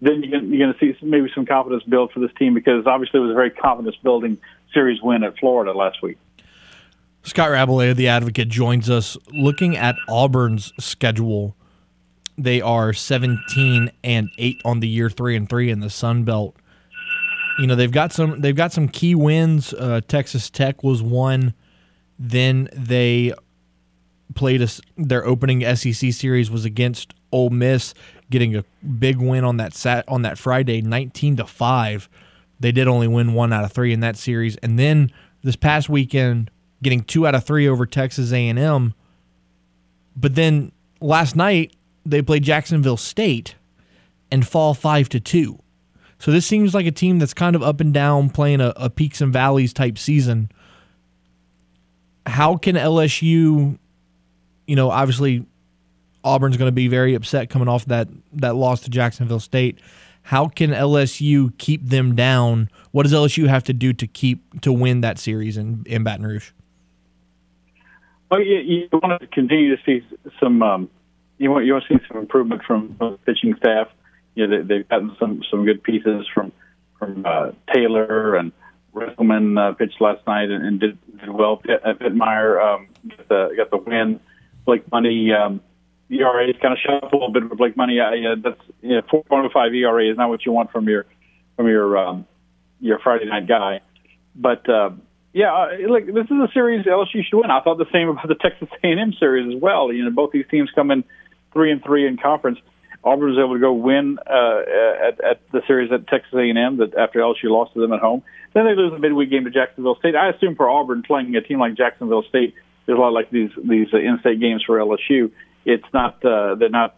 then you're going to see maybe some confidence build for this team, because obviously it was a very confidence-building series win at Florida last week. Scott Rabalais, The Advocate, joins us. Looking at Auburn's schedule, they are 17-8 on the year, 3-3 in the Sun Belt. They've got some key wins. Texas Tech was one. Then they played their opening SEC series was against Ole Miss, getting a big win on that Friday, 19-5. They did only win 1 out of 3 in that series, and then this past weekend getting 2 out of 3 over Texas A&M. But then last night they played Jacksonville State and fall 5-2. So this seems like a team that's kind of up and down, playing a peaks and valleys type season. How can LSU, you know, obviously Auburn's going to be very upset coming off that loss to Jacksonville State. How can LSU keep them down? What does LSU have to do to win that series in Baton Rouge? Well, you want to continue to see some. You want to see some improvement from the pitching staff. You know, they've gotten some good pieces from Taylor, and Rifleman pitched last night and did well. Pittmeyer got the win. Blake Money. The ERA is kind of shot up a little bit with Blake Money. That's 4.05 ERA is not what you want from your Friday night guy. But this is a series LSU should win. I thought the same about the Texas A&M series as well. You know, both these teams come in 3-3 in conference. Auburn was able to go win at the series at Texas A&M that after LSU lost to them at home. Then they lose the midweek game to Jacksonville State. I assume for Auburn playing a team like Jacksonville State, there's a lot like these in-state games for LSU. It's not they're not.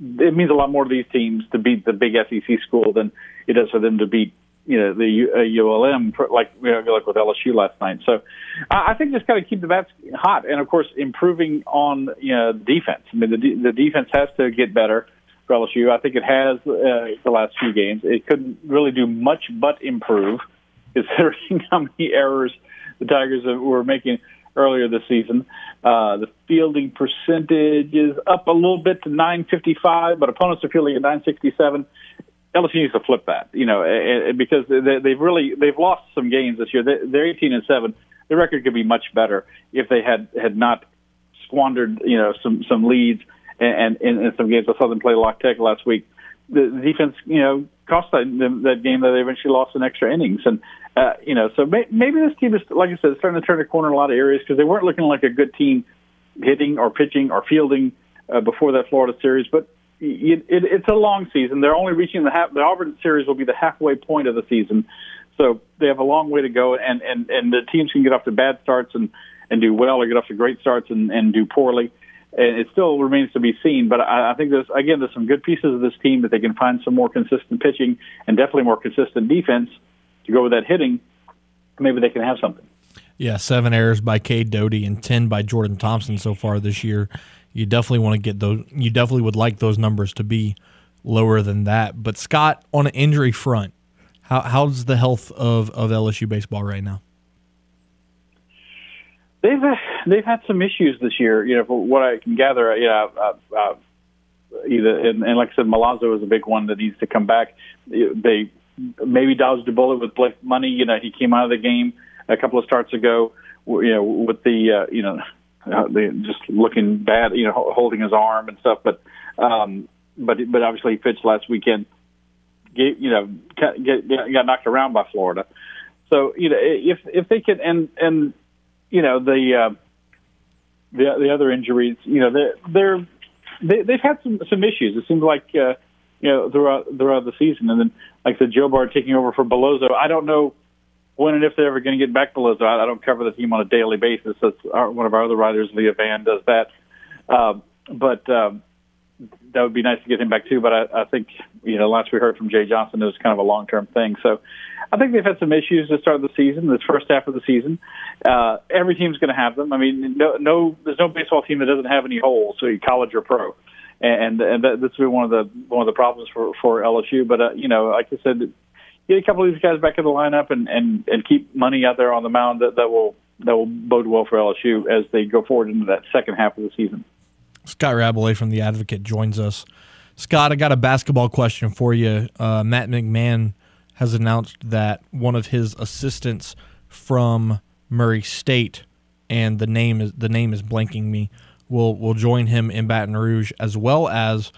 It means a lot more to these teams to beat the big SEC school than it does for them to beat the ULM like with LSU last night. So I think just got to keep the bats hot and of course improving on defense. I mean the defense has to get better for LSU. I think it has the last few games. It couldn't really do much but improve considering how many errors the Tigers were making earlier this season. The fielding percentage is up a little bit to 955, but opponents are fielding at 967. LSU needs to flip that, because they've lost some games this year. They're 18-7. The record could be much better if they had not squandered, some leads and some games. I saw them play Lock Tech last week. The defense, cost them that game that they eventually lost in extra innings. And, so maybe this team is, like I said, starting to turn a corner in a lot of areas because they weren't looking like a good team hitting or pitching or fielding before that Florida series. But it's a long season. They're only reaching the Auburn series will be the halfway point of the season. So they have a long way to go, and the teams can get off to bad starts and do well or get off to great starts and do poorly. And it still remains to be seen, but I think there's some good pieces of this team that they can find some more consistent pitching and definitely more consistent defense to go with that hitting. Maybe they can have something. Yeah, 7 errors by Cade Doty and 10 by Jordan Thompson so far this year. You definitely want to get those. You definitely would like those numbers to be lower than that. But Scott, on an injury front, how's the health of LSU baseball right now? They've had some issues this year, for what I can gather. And like I said, Milazzo is a big one that needs to come back. They maybe dodged a bullet with Blake Money. He came out of the game a couple of starts ago. With the just looking bad, holding his arm and stuff. But obviously he pitched last weekend. Got knocked around by Florida. So if they can and the other injuries. They've had some issues. It seems like throughout the season, and then like I said, Jobert taking over for Belozo. I don't know when and if they're ever going to get back Belozo. I don't cover the team on a daily basis. That's one of our other writers, Leah Van, does that. But that would be nice to get him back too. But I think last we heard from Jay Johnson, it was kind of a long-term thing. So. I think they've had some issues to start the season, this first half of the season. Every team's going to have them. I mean, no, there's no baseball team that doesn't have any holes, so you're college or pro, and this will be one of the problems for LSU. But like I said, get a couple of these guys back in the lineup and keep Money out there on the mound. That will bode well for LSU as they go forward into that second half of the season. Scott Rabalais from The Advocate joins us. Scott, I got a basketball question for you. Matt McMahon has announced that one of his assistants from Murray State, and the name is blanking me, will join him in Baton Rouge, as well as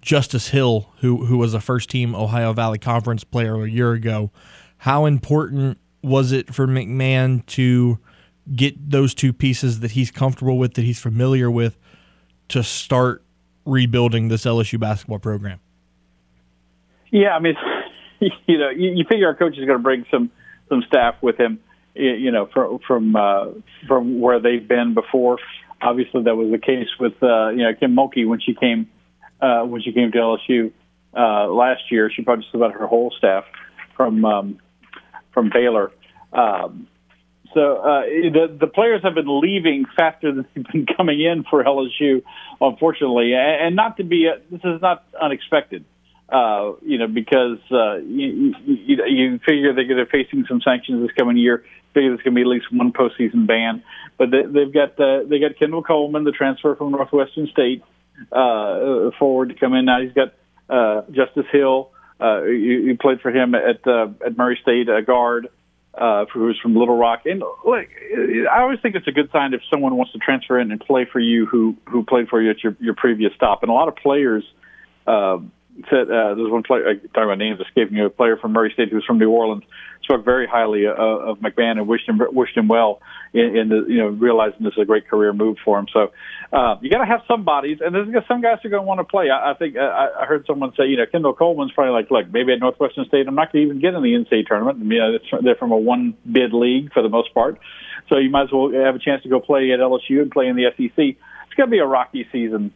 Justice Hill, who was a first-team Ohio Valley Conference player a year ago. How important was it for McMahon to get those two pieces that he's comfortable with, that he's familiar with, to start rebuilding this LSU basketball program? Yeah, I mean... you figure our coach is going to bring some staff with him, from where they've been before. Obviously, that was the case with Kim Mulkey when she came to LSU last year. She probably just about her whole staff from Baylor. So the players have been leaving faster than they've been coming in for LSU, unfortunately, and not to be this is not unexpected. Because you figure they're facing some sanctions this coming year. Figure there's going to be at least one postseason ban. But they got Kendall Coleman, the transfer from Northwestern State, forward to come in. Now he's got Justice Hill, who played for him at Murray State, a guard who's from Little Rock. And look, I always think it's a good sign if someone wants to transfer in and play for you who played for you at your previous stop. And a lot of players. There's one player, I'm talking about names escaping me, a player from Murray State who's from New Orleans, spoke very highly of McMahon and wished him well in realizing this is a great career move for him. So you got to have some bodies, and there's some guys who are going to want to play. I think I heard someone say, Kendall Coleman's probably like, look, maybe at Northwestern State I'm not going to even get in the NCAA tournament. They're from a one-bid league for the most part, so you might as well have a chance to go play at LSU and play in the SEC. It's going to be a rocky season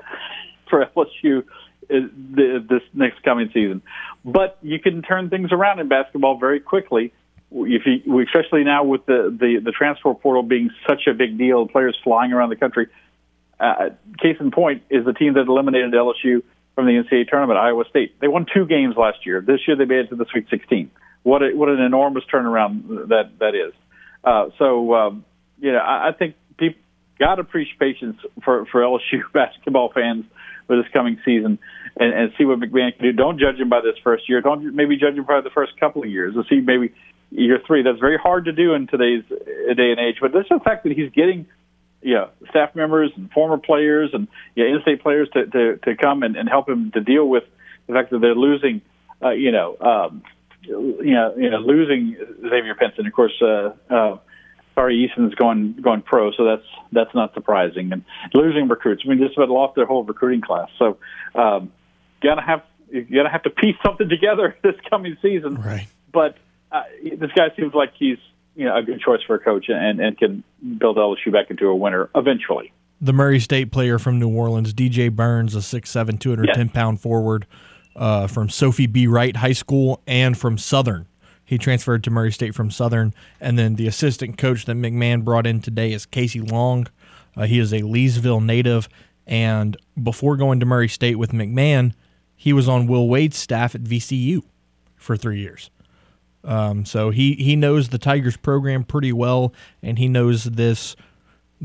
for LSU this next coming season, but you can turn things around in basketball very quickly, especially now with the transfer portal being such a big deal, players flying around the country. Case in point is the team that eliminated LSU from the NCAA tournament, Iowa State. They won 2 games last year. This year they made it to the Sweet 16. What an enormous turnaround that is. I think people got to appreciate patience for LSU basketball fans for this coming season, and see what McMahon can do. Don't judge him by this first year. Don't maybe judge him by the first couple of years. Let's see, maybe year 3. That's very hard to do in today's day and age. But that's the fact that he's getting, staff members and former players and in-state players to come and help him to deal with the fact that they're losing, losing Xavier Pinson. Of course, Tari Eason's going pro, so that's not surprising. And losing recruits, just about lost their whole recruiting class. So you gotta have to piece something together this coming season. Right. But this guy seems like he's a good choice for a coach and can build LSU back into a winner eventually. The Murray State player from New Orleans, D.J. Burns, a 6'7", 210-pound forward from Sophie B. Wright High School and from Southern. He transferred to Murray State from Southern. And then the assistant coach that McMahon brought in today is Casey Long. He is a Leesville native. And before going to Murray State with McMahon, he was on Will Wade's staff at VCU for 3 years. So he knows the Tigers program pretty well, and he knows the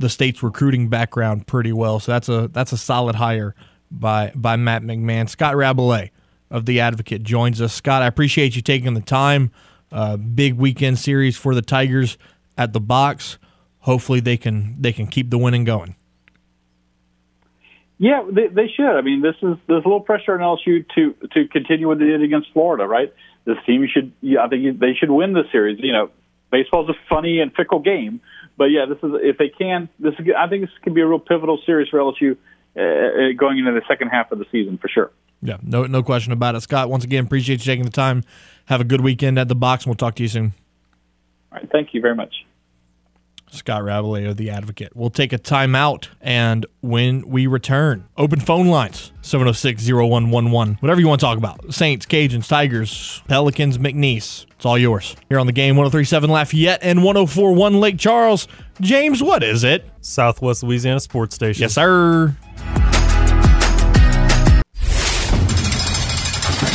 state's recruiting background pretty well. So that's a solid hire by Matt McMahon. Scott Rabalais of The Advocate joins us. Scott, I appreciate you taking the time. Big weekend series for the Tigers at the box. Hopefully they can keep the winning going. Yeah, they should. There's a little pressure on LSU to continue what they did against Florida, right? This team I think they should win this series. Baseball's a funny and fickle game, but I think this can be a real pivotal series for LSU going into the second half of the season for sure. Yeah, no question about it. Scott, once again, appreciate you taking the time. Have a good weekend at the box, and we'll talk to you soon. All right, thank you very much. Scott Rabalais of The Advocate. We'll take a timeout, and when we return, open phone lines, 706-0111. Whatever you want to talk about. Saints, Cajuns, Tigers, Pelicans, McNeese. It's all yours. Here on the game, 103.7 Lafayette and 104.1 Lake Charles. James, what is it? Southwest Louisiana Sports Station. Yes, sir.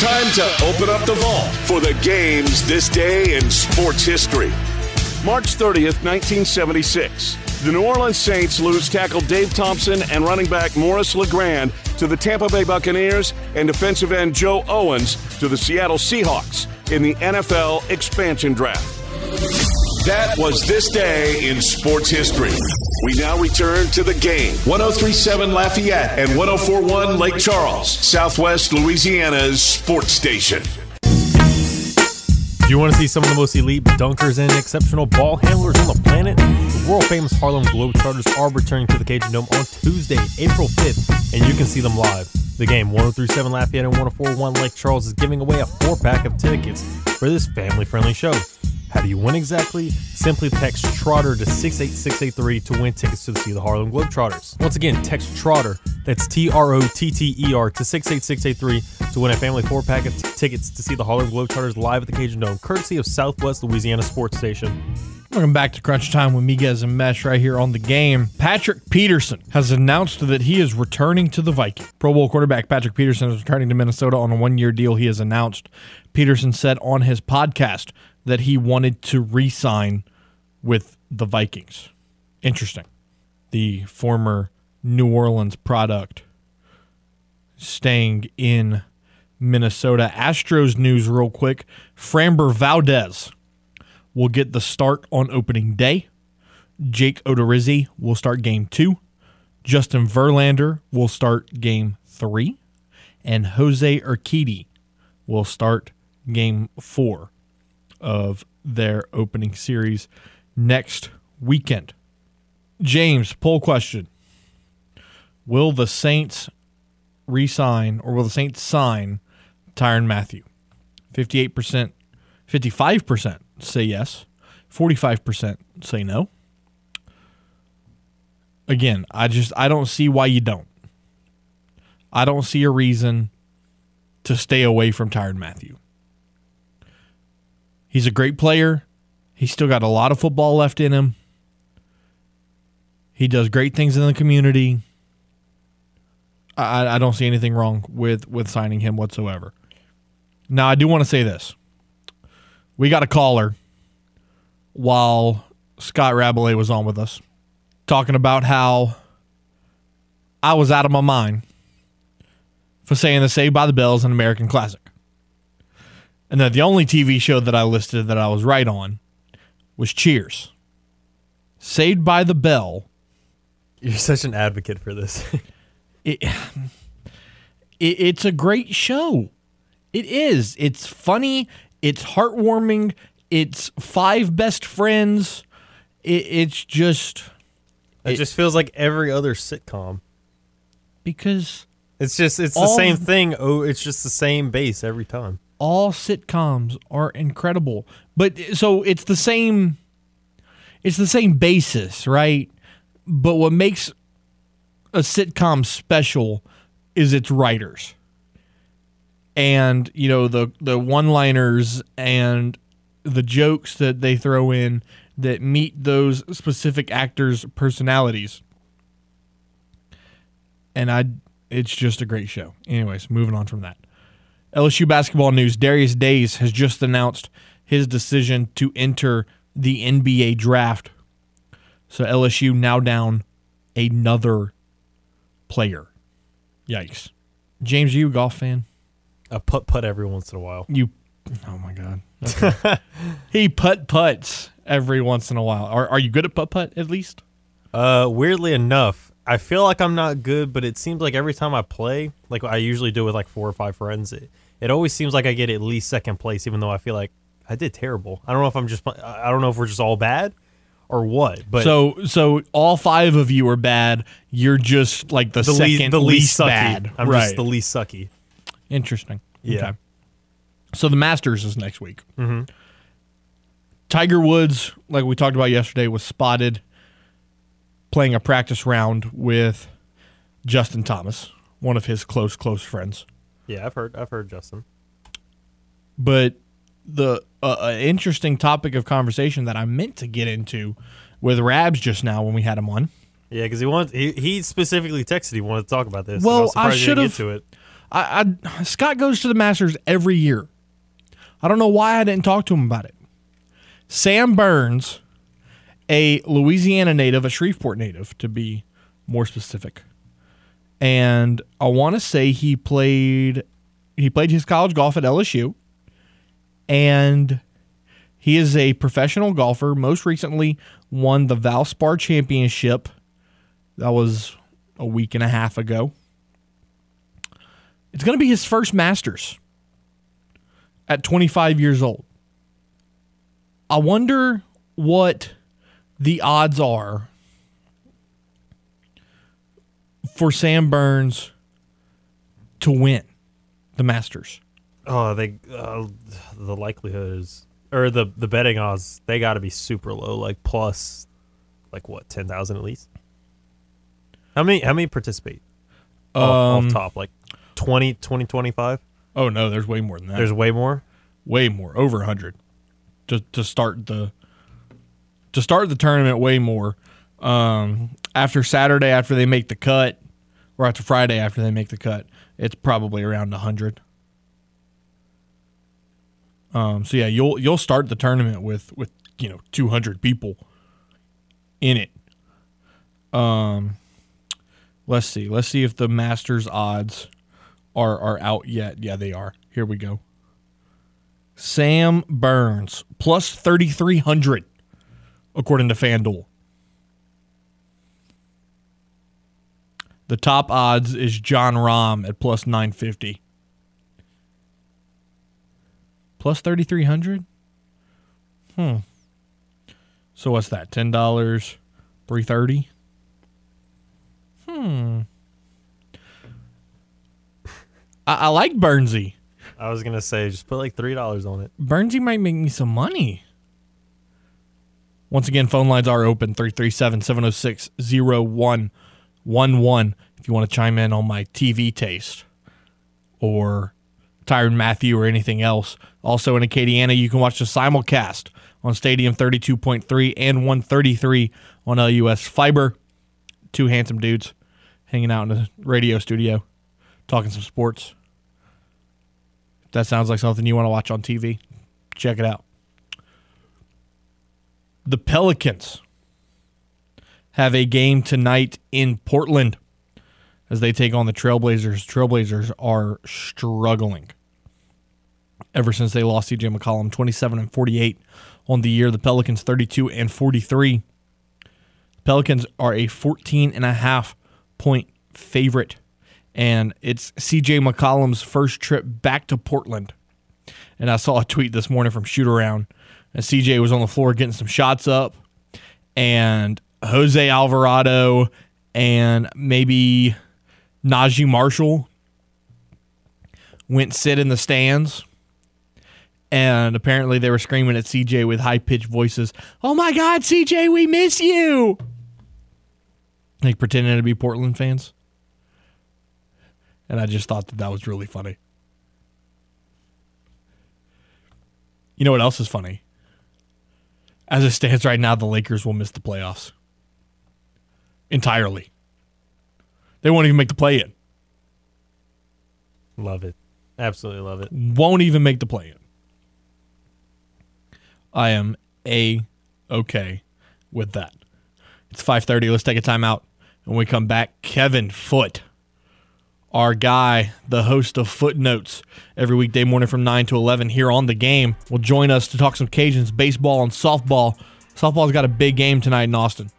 Time to open up the vault for the games this day in sports history. March 30th, 1976. The New Orleans Saints lose tackle Dave Thompson and running back Morris LeGrand to the Tampa Bay Buccaneers and defensive end Joe Owens to the Seattle Seahawks in the NFL expansion draft. That was this day in sports history. We now return to the game. 103.7 Lafayette and 104.1 Lake Charles, Southwest Louisiana's sports station. Do you want to see some of the most elite dunkers and exceptional ball handlers on the planet? The world-famous Harlem Globetrotters are returning to the Cajun Dome on Tuesday, April 5th, and you can see them live. The game, 103.7 Lafayette and 104.1 Lake Charles, is giving away a 4-pack of tickets for this family-friendly show. How do you win exactly? Simply text Trotter to 68683 to win tickets to see the Harlem Globetrotters. Once again, text Trotter, that's T-R-O-T-T-E-R, to 68683 to win a family four-pack of tickets to see the Harlem Globetrotters live at the Cajun Dome, courtesy of Southwest Louisiana Sports Station. Welcome back to Crunch Time with Miguez and Mesh right here on The Game. Patrick Peterson has announced that he is returning to the Vikings. Pro Bowl quarterback Patrick Peterson is returning to Minnesota on a one-year deal, he has announced. Peterson said on his podcast that he wanted to re-sign with the Vikings. Interesting. The former New Orleans product staying in Minnesota. Astros news real quick. Framber Valdez will get the start on opening day. Jake Odorizzi will start game 2. Justin Verlander will start game 3. And Jose Urquidy will start game 4 of their opening series next weekend. James, poll question. Will the Saints re-sign, or will the Saints sign Tyrann Mathieu? 58%, 55% say yes, 45% say no. Again, I don't see why you don't. I don't see a reason to stay away from Tyrann Mathieu. He's a great player. He's still got a lot of football left in him. He does great things in the community. I don't see anything wrong with signing him whatsoever. Now, I do want to say this. We got a caller while Scott Rabalais was on with us talking about how I was out of my mind for saying the Saved by the Bell is an American classic, and that the only TV show that I listed that I was right on was Cheers. Saved by the Bell. You're such an advocate for this. It's a great show. It is. It's funny. It's heartwarming. It's 5 best friends. It's just... It just feels like every other sitcom. Because... It's the same thing. Oh, it's just the same base every time. All sitcoms are incredible. But so it's the same basis, right? But what makes a sitcom special is its writers. And, you know, the one-liners and the jokes that they throw in that meet those specific actors' personalities. And it's just a great show. Anyways, moving on from that. LSU basketball news. Darius Days has just announced his decision to enter the NBA draft. So LSU now down another player. Yikes. James, are you a golf fan? I putt-putt every once in a while. Oh my God. Okay. He putt-putts every once in a while. Are you good at putt-putt at least? Weirdly enough, I feel like I'm not good, but it seems like every time I play, like I usually do with like 4 or 5 friends, it always seems like I get at least second place, even though I feel like I did terrible. I don't know if if we're just all bad or what. But so all 5 of you are bad. You're just like the second least sucky. Bad. I'm right. Just the least sucky. Interesting. Yeah. Okay. So the Masters is next week. Mm-hmm. Tiger Woods, like we talked about yesterday, was spotted playing a practice round with Justin Thomas, one of his close friends. Yeah, I've heard Justin. But the interesting topic of conversation that I meant to get into with Rabs just now when we had him on. Yeah, because he specifically texted he wanted to talk about this. Well, I should have. Scott goes to the Masters every year. I don't know why I didn't talk to him about it. Sam Burns, a Louisiana native, a Shreveport native, to be more specific. And I want to say he played his college golf at LSU. And he is a professional golfer. Most recently won the Valspar Championship. That was a week and a half ago. It's going to be his first Masters at 25 years old. I wonder what the odds are for Sam Burns to win the Masters. The likelihood is or the betting odds, they got to be super low, like plus, like what, 10,000 at least. How many participate? Off top, like 20, 25? Oh no, there's way more than that. There's way more? Way more, over 100. To start the tournament, way more. After Saturday, after they make the cut, or after Friday, after they make the cut, it's probably around 100. So yeah, you'll start the tournament with 200 people in it. Let's see if the Masters odds are out yet. Yeah, they are. Here we go. Sam Burns plus 3,300, according to FanDuel. The top odds is John Rahm at plus 950. Plus 3,300? So what's that? $10, 330? I like Burnsy. I was going to say, just put like $3 on it. Burnsy might make me some money. Once again, phone lines are open, 337-706-0111. If you want to chime in on my TV taste or Tyrann Mathieu or anything else. Also in Acadiana, you can watch the simulcast on Stadium 32.3 and 133 on LUS Fiber. Two handsome dudes hanging out in a radio studio talking some sports. If that sounds like something you want to watch on TV, check it out. The Pelicans have a game tonight in Portland as they take on the Trailblazers. Trailblazers are struggling ever since they lost CJ McCollum, 27-48 on the year. The Pelicans 32-43. Pelicans are a 14.5-point favorite, and it's CJ McCollum's first trip back to Portland. And I saw a tweet this morning from Shoot Around, and CJ was on the floor getting some shots up, and Jose Alvarado and maybe Najee Marshall went sit in the stands, and apparently they were screaming at CJ with high-pitched voices, "Oh my God, CJ, we miss you!" Like pretending to be Portland fans. And I just thought that was really funny. You know what else is funny? As it stands right now, the Lakers will miss the playoffs. Entirely. They won't even make the play-in. Love it. Absolutely love it. Won't even make the play-in. I am A-okay with that. It's 5:30. Let's take a timeout. When we come back, Kevin Foote, our guy, the host of Footnotes, every weekday morning from 9 to 11 here on The Game, will join us to talk some Cajuns, baseball, and softball. Softball's got a big game tonight in Austin.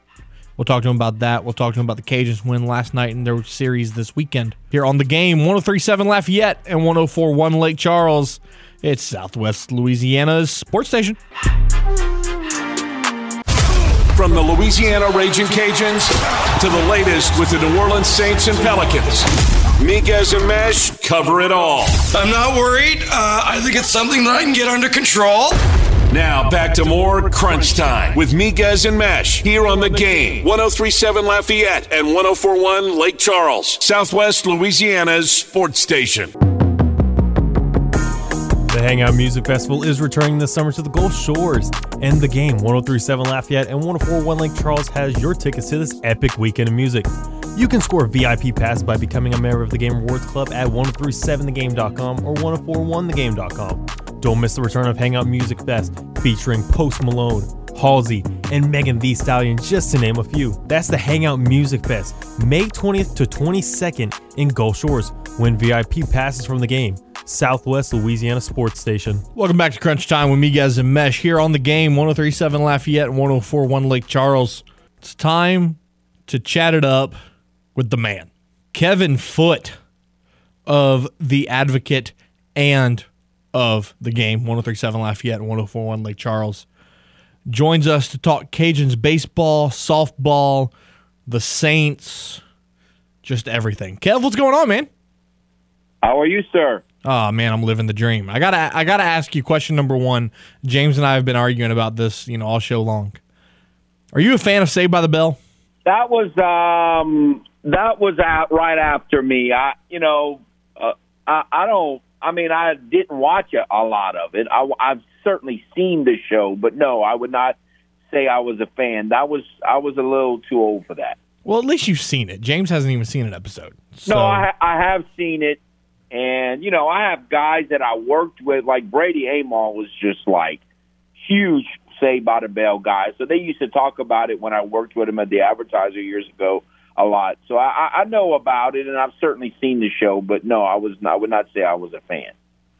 We'll talk to him about that. We'll talk to him about the Cajuns' win last night in their series this weekend. Here on The Game, 103.7 Lafayette and 104.1 Lake Charles. It's Southwest Louisiana's sports station. From the Louisiana Ragin' Cajuns to the latest with the New Orleans Saints and Pelicans, Miguez and Mesh cover it all. I'm not worried. I think it's something that I can get under control. Now back to more Crunch Time with Miguez and Mesh here on The Game. 103.7 Lafayette and 104.1 Lake Charles, Southwest Louisiana's sports station. The Hangout Music Festival is returning this summer to the Gulf Shores, and The Game, 103.7 Lafayette and 104.1 Lake Charles has your tickets to this epic weekend of music. You can score a VIP pass by becoming a member of The Game Rewards Club at 1037thegame.com or 1041thegame.com. Don't miss the return of Hangout Music Fest featuring Post Malone, Halsey, and Megan Thee Stallion, just to name a few. That's the Hangout Music Fest, May 20th to 22nd in Gulf Shores. Win VIP passes from The Game, Southwest Louisiana sports station. Welcome back to Crunch Time with Miguez and Mesh here on The Game, 103.7 Lafayette and 104.1 Lake Charles. It's time to chat it up with the man, Kevin Foote of The Advocate and of The Game, 103.7 Lafayette and 104.1 Lake Charles, joins us to talk Cajuns baseball, softball, the Saints, just everything. Kev, what's going on, man? How are you, sir? Oh man, I'm living the dream. I gotta ask you question number one. James and I have been arguing about this, all show long. Are you a fan of Saved by the Bell? That was right after me. I didn't watch a lot of it. I've certainly seen the show, but no, I would not say I was a fan. I was a little too old for that. Well, at least you've seen it. James hasn't even seen an episode. So. No, I have seen it. And, I have guys that I worked with, like Brady Amon was just like huge Saved by the Bell guy. So they used to talk about it when I worked with him at The Advertiser years ago a lot. So I know about it, and I've certainly seen the show. But, no, I would not say I was a fan.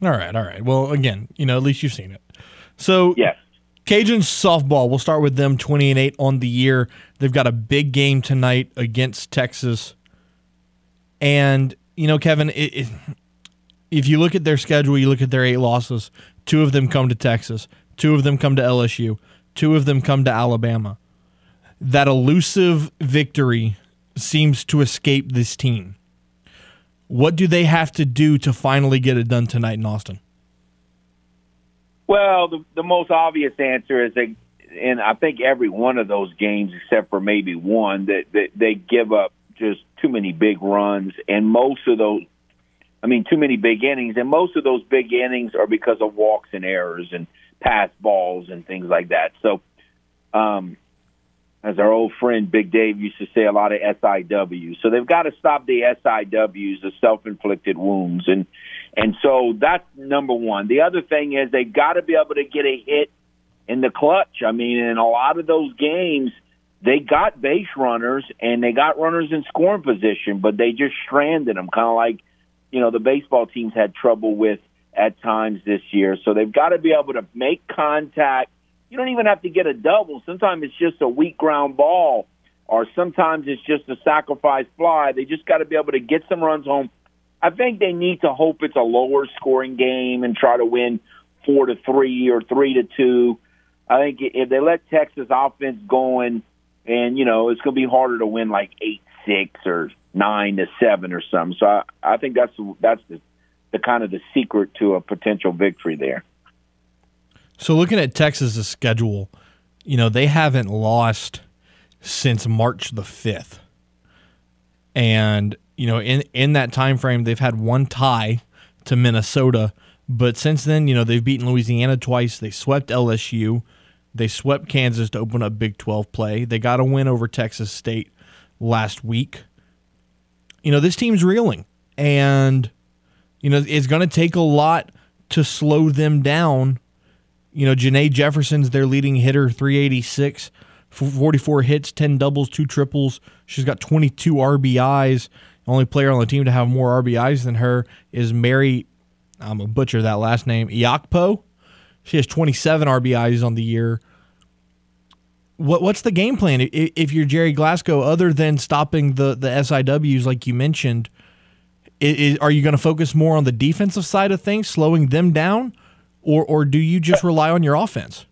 All right. Well, again, at least you've seen it. So, yes. Cajuns softball, we'll start with them 20-8 on the year. They've got a big game tonight against Texas. And, Kevin, if you look at their schedule, you look at their 8 losses, 2 of them come to Texas, 2 of them come to LSU, 2 of them come to Alabama. That elusive victory seems to escape this team. What do they have to do to finally get it done tonight in Austin? Well, the most obvious answer is and I think every one of those games, except for maybe one, that they give up just too many big runs, and too many big innings, and most of those big innings are because of walks and errors and pass balls and things like that. So, as our old friend Big Dave used to say, a lot of SIWs. So they've got to stop the SIWs, the self-inflicted wounds. And so that's number one. The other thing is they've got to be able to get a hit in the clutch. I mean, in a lot of those games, they got base runners and they got runners in scoring position, but they just stranded them, kind of like, the baseball teams had trouble with at times this year. So they've got to be able to make contact. You don't even have to get a double. Sometimes it's just a weak ground ball, or sometimes it's just a sacrifice fly. They just got to be able to get some runs home. I think they need to hope it's a lower scoring game and try to win 4-3 or 3-2. I think if they let Texas offense going, and, it's going to be harder to win like 8-6 or 9-7 or something. So I think that's the kind of the secret to a potential victory there. So looking at Texas's schedule, they haven't lost since March the 5th. And, in that time frame, they've had one tie to Minnesota. But since then, they've beaten Louisiana twice. They swept LSU. They swept Kansas to open up Big 12 play. They got a win over Texas State last week. This team's reeling. And, it's going to take a lot to slow them down. Janae Jefferson's their leading hitter, 386, 44 hits, 10 doubles, 2 triples. She's got 22 RBIs. The only player on the team to have more RBIs than her is Mary, I'm going to butcher that last name, Iakpo. She has 27 RBIs on the year. What's the game plan if you're Jerry Glasgow, other than stopping the SIWs like you mentioned? Are you going to focus more on the defensive side of things, slowing them down? Or do you just rely on your offense?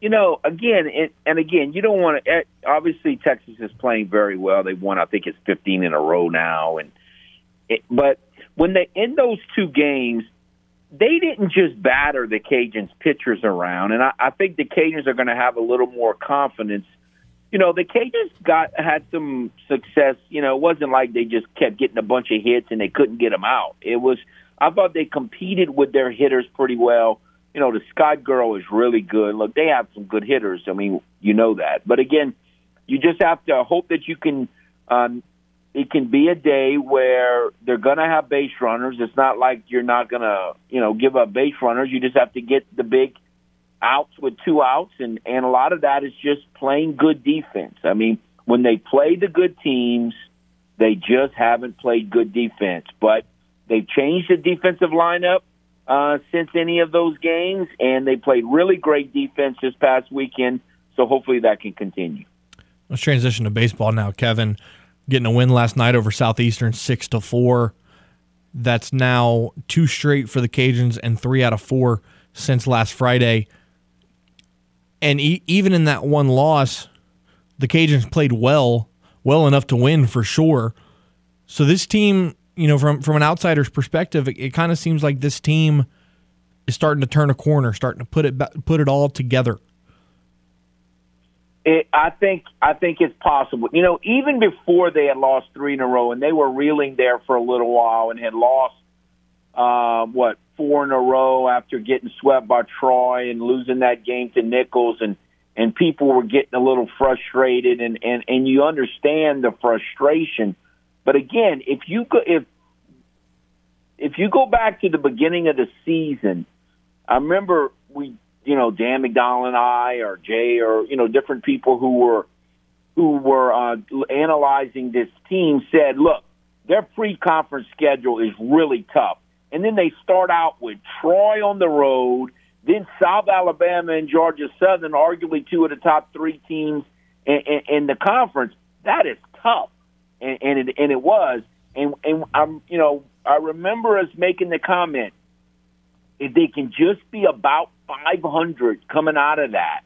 You don't want to – obviously Texas is playing very well. They won, I think it's 15 in a row now. But when they end those two games, they didn't just batter the Cajuns' pitchers around. And I think the Cajuns are going to have a little more confidence. The Cajuns had some success. It wasn't like they just kept getting a bunch of hits and they couldn't get them out. It was – I thought they competed with their hitters pretty well. The Scott girl is really good. Look, they have some good hitters. I mean, that. But again, you just have to hope that you can it can be a day where they're going to have base runners. It's not like you're not going to, give up base runners. You just have to get the big outs with 2 outs, and a lot of that is just playing good defense. I mean, when they play the good teams, they just haven't played good defense. But they've changed the defensive lineup since any of those games, and they played really great defense this past weekend, so hopefully that can continue. Let's transition to baseball now, Kevin. Getting a win last night over Southeastern 6-4. That's now 2 straight for the Cajuns and 3 out of 4 since last Friday. And even in that one loss, the Cajuns played well enough to win for sure. So this team – you know, from an outsider's perspective, it kind of seems like this team is starting to turn a corner, starting to put it all together. I think it's possible. You know, even before they had lost three in a row, and they were reeling there for a little while and had lost, four in a row after getting swept by Troy and losing that game to Nichols, and people were getting a little frustrated, and you understand the frustration. But again, if you go back to the beginning of the season, I remember Dan McDowell and I, or Jay, or, different people who were analyzing this team said, look, their pre-conference schedule is really tough. And then they start out with Troy on the road, then South Alabama and Georgia Southern, arguably two of the top three teams in the conference. That is tough. And it was. I remember us making the comment, if they can just be about 500 coming out of that,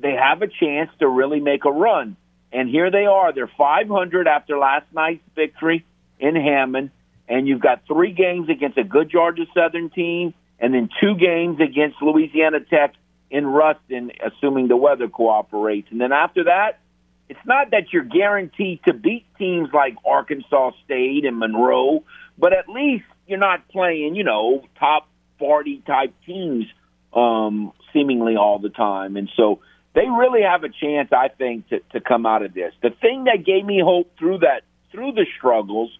they have a chance to really make a run. And here they are. They're 500 after last night's victory in Hammond. And you've got three games against a good Georgia Southern team and then two games against Louisiana Tech in Ruston, assuming the weather cooperates. And then after that, it's not that you're guaranteed to beat teams like Arkansas State and Monroe, but at least you're not playing, top 40 type teams seemingly all the time. And so they really have a chance, I think, to come out of this. The thing that gave me hope through the struggles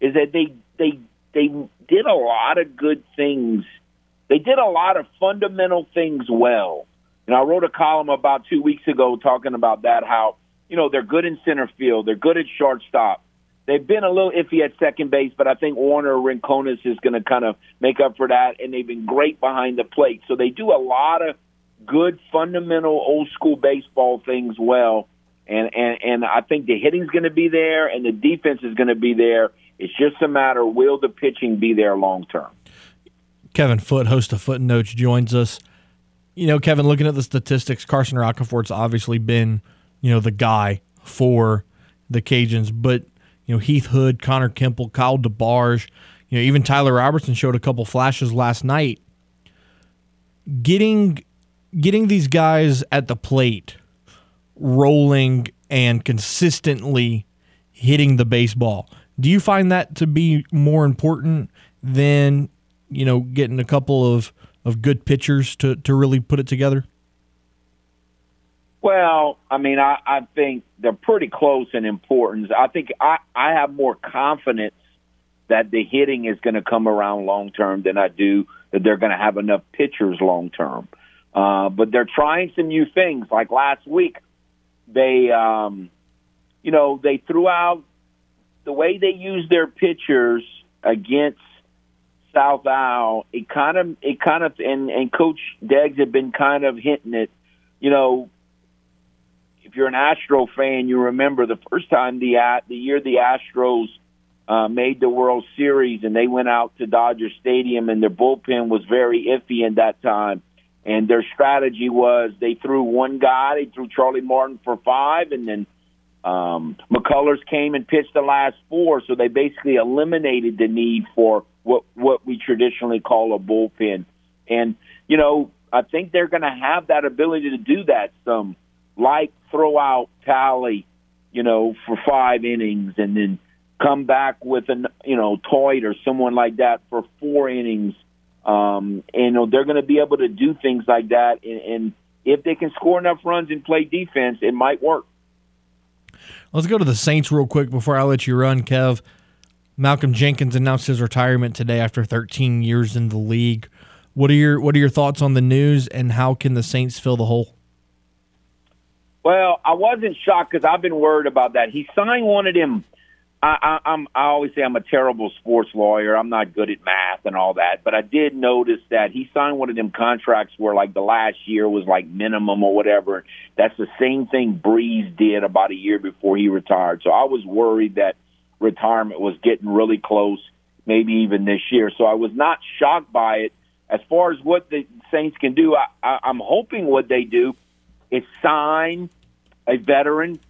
is that they did a lot of good things. They did a lot of fundamental things well. And I wrote a column about 2 weeks ago talking about that, how, they're good in center field. They're good at shortstop. They've been a little iffy at second base, but I think Warner Rincones is going to kind of make up for that, and they've been great behind the plate. So they do a lot of good, fundamental, old-school baseball things well, and I think the hitting's going to be there and the defense is going to be there. It's just a matter, will the pitching be there long-term? Kevin Foote, host of Footnotes, joins us. Kevin, looking at the statistics, Carson Rockefort's obviously been, the guy for the Cajuns, but Heath Hood, Connor Kimple, Kyle DeBarge, even Tyler Robertson showed a couple flashes last night. Getting these guys at the plate rolling and consistently hitting the baseball, do you find that to be more important than, getting a couple of good pitchers to really put it together? Well, I think they're pretty close in importance. I think I have more confidence that the hitting is going to come around long-term than I do that they're going to have enough pitchers long-term. But they're trying some new things. Like last week, they threw out the way they used their pitchers against South Al. It kind of, and Coach Deggs had been kind of hinting it, if you're an Astro fan, you remember the first time the year the Astros made the World Series and they went out to Dodger Stadium and their bullpen was very iffy in that time. And their strategy was they threw one guy, they threw Charlie Martin for five, and then McCullers came and pitched the last four. So they basically eliminated the need for what we traditionally call a bullpen. And, I think they're going to have that ability to do that some. Like throw out Talley, for 5 innings and then come back with Toyd or someone like that for 4 innings. They're going to be able to do things like that. And if they can score enough runs and play defense, it might work. Let's go to the Saints real quick before I let you run, Kev. Malcolm Jenkins announced his retirement today after 13 years in the league. What are your thoughts on the news, and how can the Saints fill the hole? Well, I wasn't shocked because I've been worried about that. He signed one of them. I always say I'm a terrible sports lawyer. I'm not good at math and all that. But I did notice that he signed one of them contracts where, like, the last year was, like, minimum or whatever. That's the same thing Breeze did about a year before he retired. So I was worried that retirement was getting really close, maybe even this year. So I was not shocked by it. As far as what the Saints can do, I'm hoping what they do is sign a veteran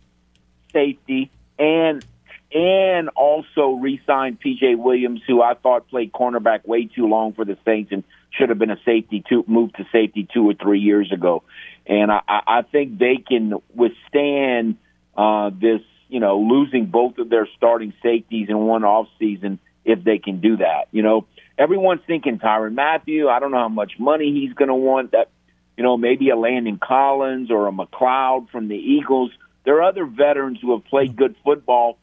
safety and and also re-signed PJ Williams, who I thought played cornerback way too long for the Saints and should have been a safety, moved to safety 2 or 3 years ago. And I think they can withstand this, you know, losing both of their starting safeties in one offseason if they can do that. You know, everyone's thinking Tyrann Mathieu. I don't know how much money he's going to want. That, you know, maybe a Landon Collins or a McLeod from the Eagles. There are other veterans who have played good football.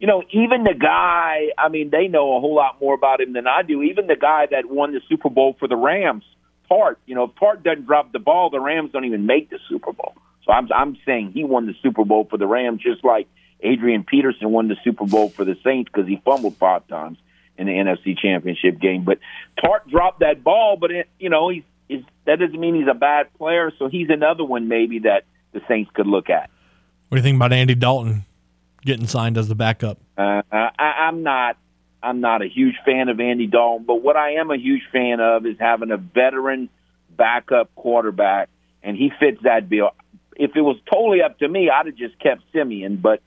You know, even the guy, I mean, they know a whole lot more about him than I do. Even the guy that won the Super Bowl for the Rams, Part, you know, if Part doesn't drop the ball, the Rams don't even make the Super Bowl. So I'm saying he won the Super Bowl for the Rams, just like Adrian Peterson won the Super Bowl for the Saints because he fumbled 5 times in the NFC Championship game. But Tart dropped that ball, but, it, you know, he's that doesn't mean he's a bad player, so he's another one maybe that the Saints could look at. What do you think about Andy Dalton getting signed as the backup? I'm not a huge fan of Andy Dalton, but what I am a huge fan of is having a veteran backup quarterback, and he fits that bill. If it was totally up to me, I'd have just kept Simeon, but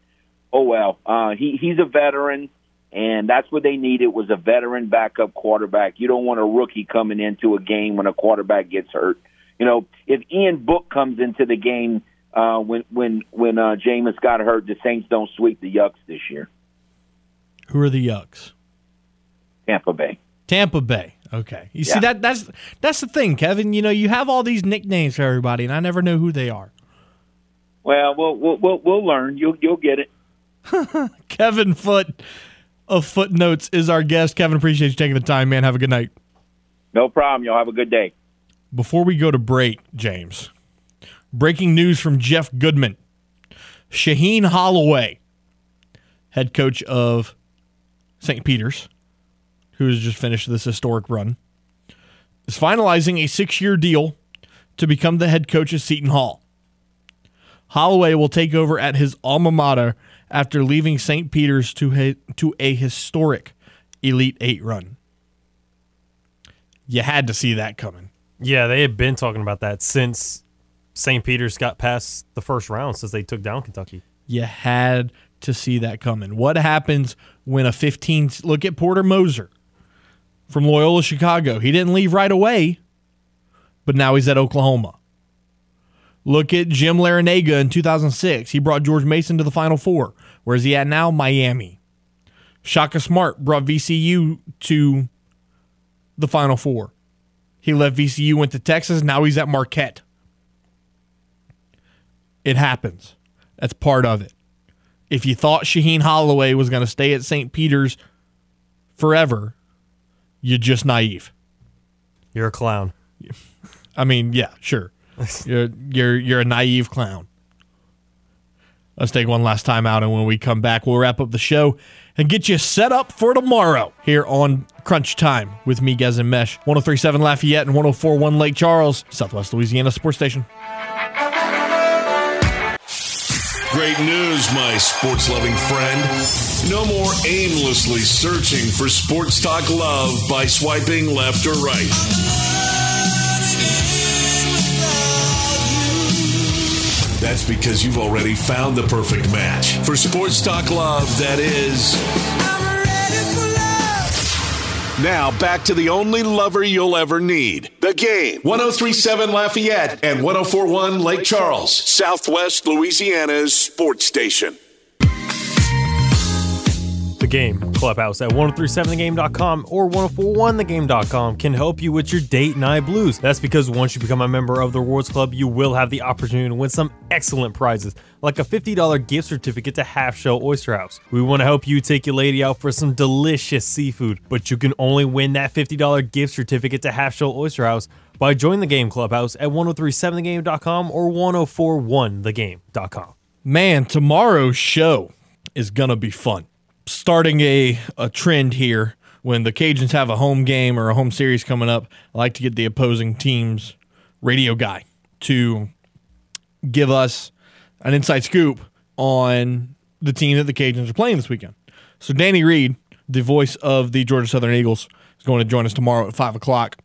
oh well. He's a veteran, and that's what they needed was a veteran backup quarterback. You don't want a rookie coming into a game when a quarterback gets hurt. You know, if Ian Book comes into the game when Jameis got hurt, the Saints don't sweep the Yucks this year. Who are the Yucks? Tampa Bay. Okay. You see, that's the thing, Kevin. You know, you have all these nicknames for everybody, and I never know who they are. Well, we'll learn. You'll get it. Kevin Foote of Footnotes is our guest. Kevin, appreciate you taking the time, man. Have a good night. No problem. Y'all have a good day. Before we go to break, James, breaking news from Jeff Goodman. Shaheen Holloway, head coach of St. Peter's, who has just finished this historic run, is finalizing a 6-year deal to become the head coach of Seton Hall. Holloway will take over at his alma mater after leaving St. Peter's to a historic Elite 8 run. You had to see that coming. Yeah, they had been talking about that since St. Peter's got past the first round, since they took down Kentucky. You had to see that coming. What happens when a 15... Look at Porter Moser from Loyola Chicago. He didn't leave right away, but now he's at Oklahoma. Look at Jim Larinaga in 2006. He brought George Mason to the Final Four. Where's he at now? Miami. Shaka Smart brought VCU to the Final Four. He left VCU, went to Texas. Now he's at Marquette. It happens. That's part of it. If you thought Shaheen Holloway was going to stay at St. Peter's forever, you're just naive. You're a clown. I mean, yeah, sure. You're a naive clown. Let's take one last time out, and when we come back, we'll wrap up the show and get you set up for tomorrow here on Crunch Time with Miguez and Mesh. 103.7 Lafayette and 104.1 Lake Charles, Southwest Louisiana Sports Station. Great news, my sports-loving friend. No more aimlessly searching for sports talk love by swiping left or right. That's because you've already found the perfect match for sports talk love that is... I'm ready for love. Now back to the only lover you'll ever need, the game. 103.7 Lafayette and 104.1 Lake Charles, Southwest Louisiana's sports station. The Game Clubhouse at 1037thegame.com or 1041thegame.com can help you with your date night blues. That's because once you become a member of the Rewards Club, you will have the opportunity to win some excellent prizes, like a $50 gift certificate to Half Shell Oyster House. We want to help you take your lady out for some delicious seafood, but you can only win that $50 gift certificate to Half Shell Oyster House by joining the Game Clubhouse at 1037thegame.com or 1041thegame.com. Man, tomorrow's show is going to be fun. Starting a trend here, when the Cajuns have a home game or a home series coming up, I like to get the opposing team's radio guy to give us an inside scoop on the team that the Cajuns are playing this weekend. So Danny Reed, the voice of the Georgia Southern Eagles, is going to join us tomorrow at 5 o'clock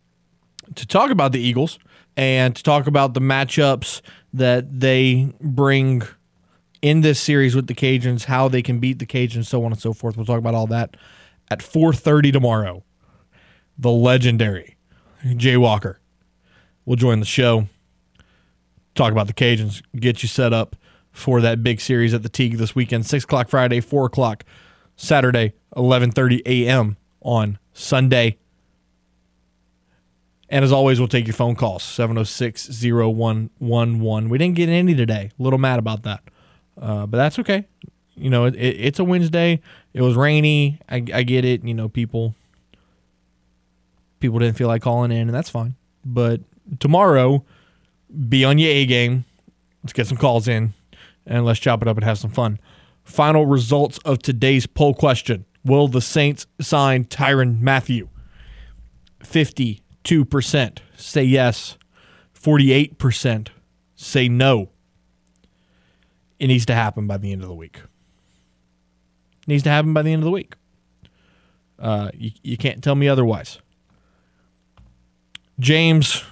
to talk about the Eagles and to talk about the matchups that they bring in this series with the Cajuns, how they can beat the Cajuns, so on and so forth. We'll talk about all that at 4:30 tomorrow. The legendary Jay Walker will join the show, talk about the Cajuns, get you set up for that big series at the Teague this weekend. 6 o'clock Friday, 4 o'clock Saturday, 11:30 a.m. on Sunday. And as always, we'll take your phone calls, 706-0111. We didn't get any today. A little mad about that. But that's okay. You know, it's a Wednesday. It was rainy. I get it. You know, people didn't feel like calling in, and that's fine. But tomorrow, be on your A game. Let's get some calls in, and let's chop it up and have some fun. Final results of today's poll question. Will the Saints sign Tyrann Mathieu? 52% say yes. 48% say no. It needs to happen by the end of the week. You can't tell me otherwise. James,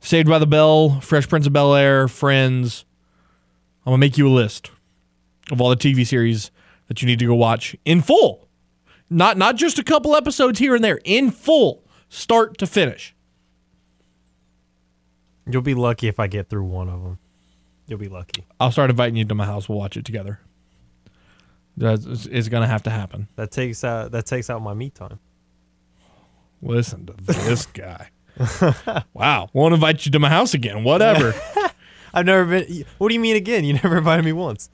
Saved by the Bell, Fresh Prince of Bel-Air, Friends. I'm going to make you a list of all the TV series that you need to go watch in full. Not just a couple episodes here and there. In full. Start to finish. You'll be lucky if I get through one of them. You'll be lucky. I'll start inviting you to my house. We'll watch it together. It's going to have to happen. That takes out my me time. Listen to this guy. Wow. Won't invite you to my house again. Whatever. I've never been. What do you mean again? You never invited me once.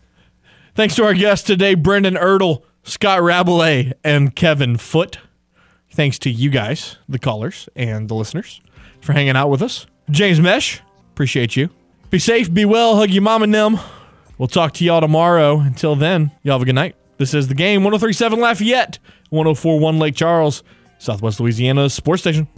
Thanks to our guests today, Brendan Ertel, Scott Rabalais, and Kevin Foote. Thanks to you guys, the callers and the listeners, for hanging out with us. James Mesh, appreciate you. Be safe, be well, hug your mom and them. We'll talk to y'all tomorrow. Until then, y'all have a good night. This is The Game, 103.7 Lafayette, 104.1 Lake Charles, Southwest Louisiana Sports Station.